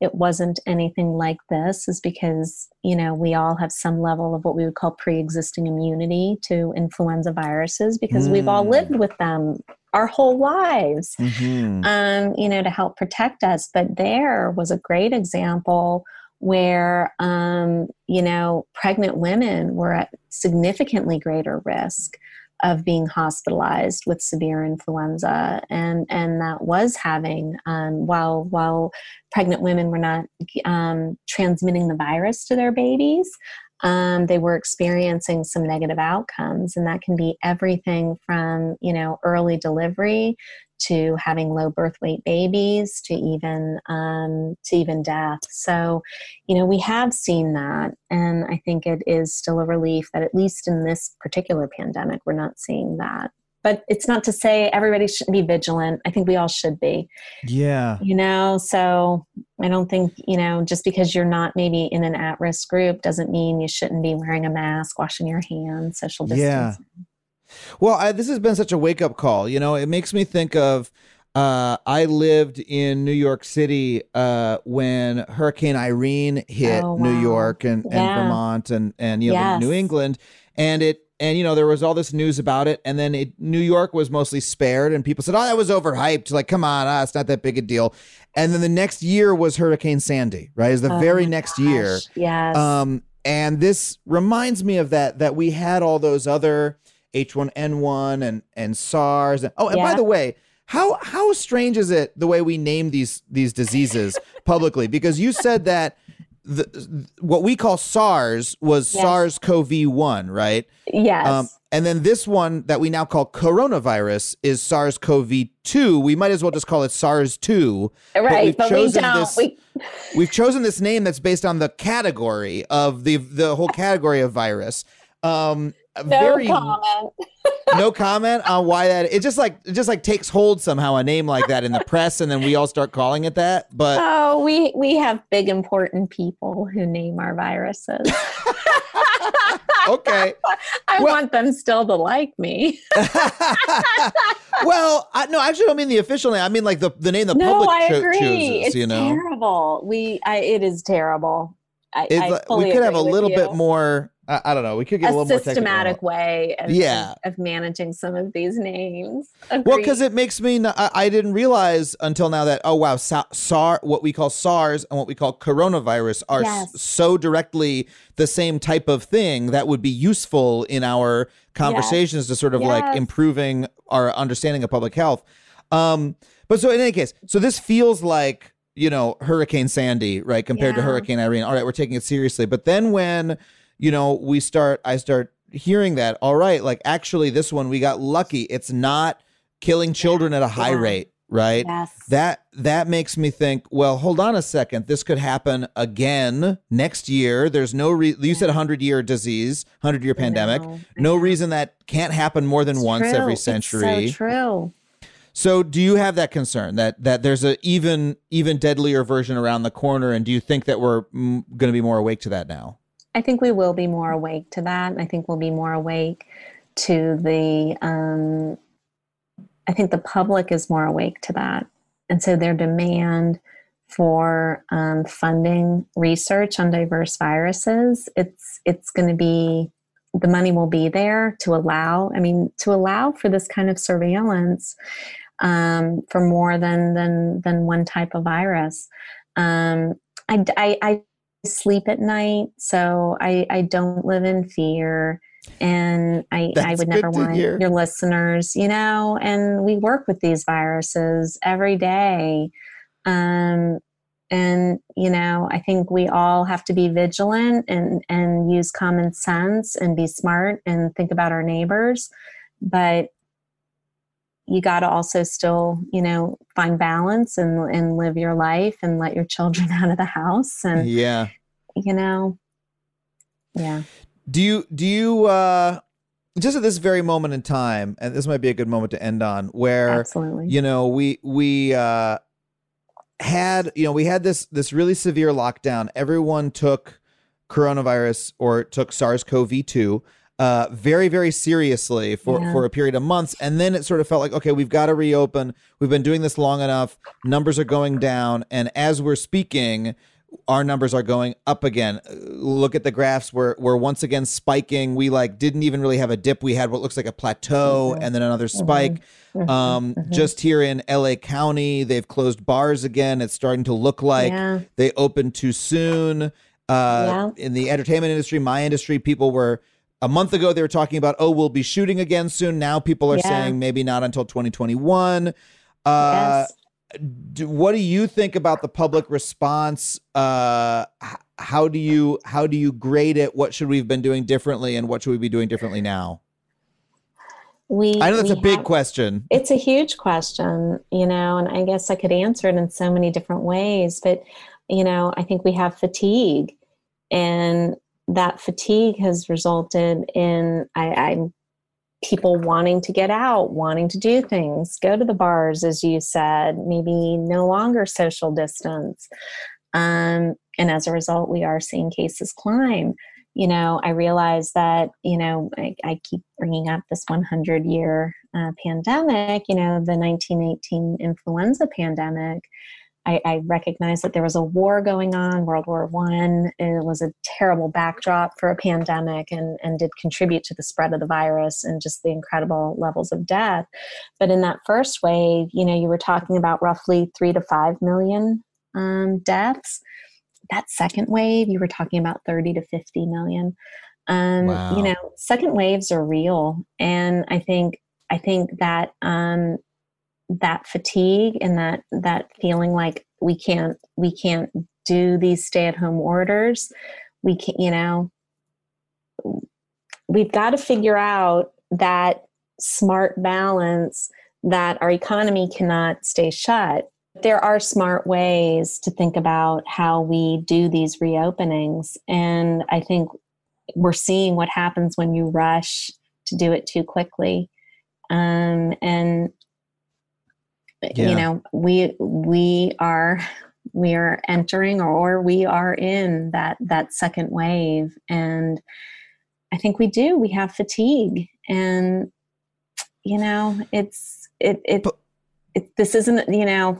it wasn't anything like this is because, you know, we all have some level of what we would call pre-existing immunity to influenza viruses because mm. we've all lived with them our whole lives, mm-hmm. um, you know, to help protect us. But there was a great example where, um, you know, pregnant women were at significantly greater risk of being hospitalized with severe influenza. And, and that was having, um, while, while pregnant women were not um, transmitting the virus to their babies, um, they were experiencing some negative outcomes. And that can be everything from, you know, early delivery to having low birth weight babies, to even um, to even death. So, you know, we have seen that, and I think it is still a relief that at least in this particular pandemic, we're not seeing that. But it's not to say everybody shouldn't be vigilant. I think we all should be. Yeah. You know, so I don't think, you know, just because you're not maybe in an at-risk group doesn't mean you shouldn't be wearing a mask, washing your hands, social distancing. Yeah. Well, I, this has been such a wake-up call. You know, it makes me think of, uh, I lived in New York City uh, when Hurricane Irene hit oh, wow. New York and, yeah. and Vermont and, and you know, yes. New England. And it, and, you know, there was all this news about it. And then it, New York was mostly spared and people said, oh, that was overhyped. Like, come on, ah, it's not that big a deal. And then the next year was Hurricane Sandy, right? It's the oh, very next gosh. year. Yes. Um, and this reminds me of that, that we had all those other H one N one and and SARS. And, oh, and yeah. by the way, how how strange is it the way we name these these diseases publicly? Because you said that the, what we call SARS was yes. SARS-C o V one, right? Yes. Um, and then this one that we now call coronavirus is SARS-C o V two. We might as well just call it SARS two. Right, but we've but chosen we don't. This, we... We've chosen this name that's based on the category of the the whole category of virus. Um, No Very, comment. No comment on why that. It just like it just like takes hold somehow, a name like that in the press, and then we all start calling it that. But oh, we we have big important people who name our viruses. Okay, I well, want them still to like me. Well, I, no, I actually don't mean the official name. I mean like the the name the no, public I cho- agree. chooses. It's you know, terrible. We I, it is terrible. I, I like, we could have a little you. bit more. I don't know. We could get a, a little more technical. A systematic way of, yeah. of managing some of these names. Agreed. Well, because it makes me, not, I, I didn't realize until now that, oh, wow, sa- SAR, what we call SARS and what we call coronavirus are yes. s- so directly the same type of thing that would be useful in our conversations yes. to sort of yes. like improving our understanding of public health. Um, but so in any case, so this feels like, you know, Hurricane Sandy, right, compared yeah. to Hurricane Irene. All right, we're taking it seriously. But then when... you know, we start, I start hearing that, all right, like actually this one, we got lucky. It's not killing children yeah. at a high yeah. rate, right? Yes. That, that makes me think, well, hold on a second. This could happen again next year. There's no reason, you said one hundred year disease, one hundred year pandemic. No, no reason that can't happen more than it's once true. every century. It's so true. So do you have that concern that that there's an even, even deadlier version around the corner? And do you think that we're m- going to be more awake to that now? I think we will be more awake to that. And I think we'll be more awake to the, um, I think the public is more awake to that. And so their demand for um, funding research on diverse viruses, it's it's going to be, the money will be there to allow, I mean, to allow for this kind of surveillance um, for more than, than, than one type of virus. Um, I, I, I sleep at night, so I, I don't live in fear, and I, I would never want hear. your listeners, you know, and we work with these viruses every day. Um, and, you know, I think we all have to be vigilant and, and use common sense and be smart and think about our neighbors, but you got to also still, you know, find balance and and live your life and let your children out of the house. And, yeah, you know, yeah. Do you, do you, uh, just at this very moment in time, and this might be a good moment to end on where, Absolutely. you know, we, we, uh, had, you know, we had this, this really severe lockdown. Everyone took coronavirus or took SARS-C o V two uh, very, very seriously for, yeah. for a period of months. And then it sort of felt like, okay, we've got to reopen. We've been doing this long enough. Numbers are going down. And as we're speaking, our numbers are going up again. Look at the graphs. We're, we're once again spiking. We like didn't even really have a dip. We had what looks like a plateau mm-hmm. and then another spike. Mm-hmm. Um, mm-hmm. Just here in L A County, they've closed bars again. It's starting to look like yeah. they opened too soon. Uh, yeah. In the entertainment industry, my industry, people were, a month ago, they were talking about, oh, we'll be shooting again soon. Now people are yeah. saying maybe not until twenty twenty-one. Uh, yes. do, what do you think about the public response? Uh, how do you how do you grade it? What should we have been doing differently, and what should we be doing differently now? We, I know that's a big have, question. It's a huge question, you know, and I guess I could answer it in so many different ways. But, you know, I think we have fatigue, and that fatigue has resulted in I, I people wanting to get out, wanting to do things, go to the bars, as you said, maybe no longer social distance. Um, and as a result, we are seeing cases climb. You know, I realize that, you know, I, I keep bringing up this hundred year uh, pandemic, you know, the nineteen eighteen influenza pandemic. I, I recognize that there was a war going on, World War One, and it was a terrible backdrop for a pandemic and, and did contribute to the spread of the virus and just the incredible levels of death. But in that first wave, you know, you were talking about roughly three to five million um, deaths. That second wave, you were talking about thirty to fifty million. Um, wow. You know, second waves are real. And I think, I think that, um, that fatigue and that, that feeling like we can't, we can't do these stay at home orders. We can't, you know, we've got to figure out that smart balance that our economy cannot stay shut. There are smart ways to think about how we do these reopenings. And I think we're seeing what happens when you rush to do it too quickly. Um, and, yeah. you know, we, we are, we are entering or we are in that, that second wave. And I think we do, we have fatigue and, you know, it's, it, it. But- It, this isn't, you know,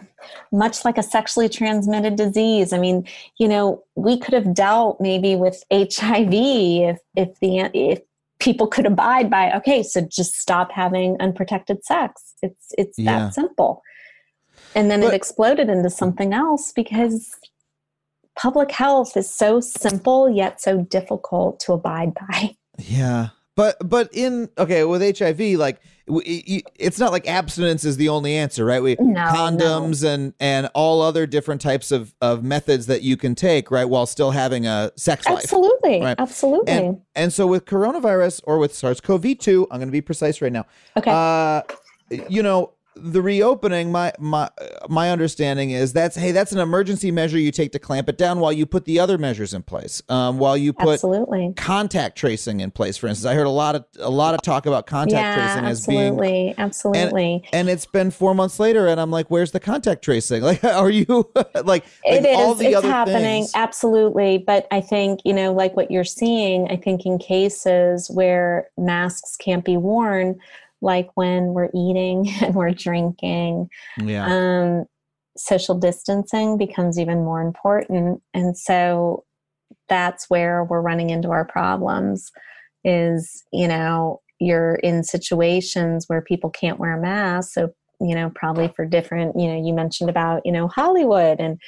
much like a sexually transmitted disease. I mean, you know, we could have dealt maybe with H I V if if the if people could abide by, okay, so just stop having unprotected sex. It's it's yeah. that simple. And then but, it exploded into something else because public health is so simple yet so difficult to abide by. Yeah. But but in okay with H I V, like it's not like abstinence is the only answer, right? We no, condoms no. and and all other different types of, of methods that you can take, right, while still having a sex absolutely, life. Absolutely, right? absolutely. And, and so with coronavirus or with SARS-CoV two, I'm going to be precise right now. Okay, uh, you know. The reopening, my my my understanding is that's, hey, that's an emergency measure you take to clamp it down while you put the other measures in place, um, while you put absolutely. contact tracing in place. For instance, I heard a lot of a lot of talk about contact yeah, tracing as absolutely, being absolutely, absolutely. And it's been four months later, and I'm like, where's the contact tracing? Like, are you like, like it is, all the it's other happening things. Absolutely, but I think you know, like what you're seeing, I think in cases where masks can't be worn. Like when we're eating and we're drinking, yeah. um, social distancing becomes even more important. And so that's where we're running into our problems is, you know, you're in situations where people can't wear a mask. So, you know, probably for different, you know, you mentioned about, you know, Hollywood and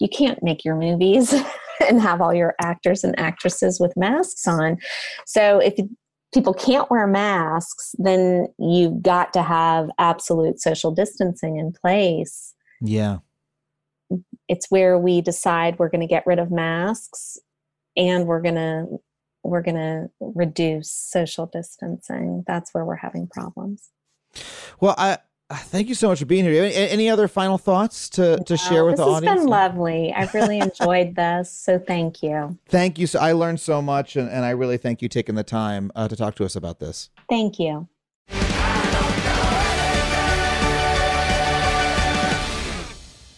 you can't make your movies and have all your actors and actresses with masks on. So if you, people can't wear masks, then you've got to have absolute social distancing in place. Yeah. It's where we decide we're going to get rid of masks and we're going to, we're going to reduce social distancing. That's where we're having problems. Well, I, thank you so much for being here. Any, any other final thoughts to, to no, share with the audience? This has been lovely. I've really enjoyed this. So thank you. Thank you. So I learned so much and, and I really thank you taking the time uh, to talk to us about this. Thank you.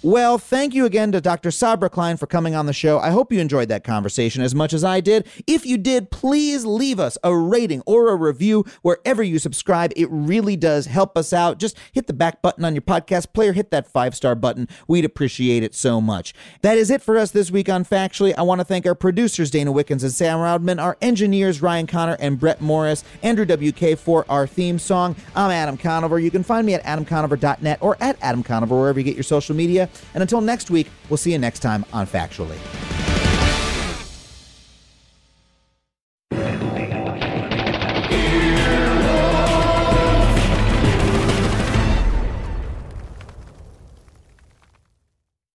Well, thank you again to Doctor Sabra Klein for coming on the show. I hope you enjoyed that conversation as much as I did. If you did, please leave us a rating or a review wherever you subscribe. It really does help us out. Just hit the back button on your podcast player. Hit that five-star button. We'd appreciate it so much. That is it for us this week on Factually. I want to thank our producers, Dana Wickens and Sam Roudman, our engineers, Ryan Connor and Brett Morris, Andrew W K for our theme song. I'm Adam Conover. You can find me at adam conover dot net or at Adam Conover, wherever you get your social media. And until next week, we'll see you next time on Factually.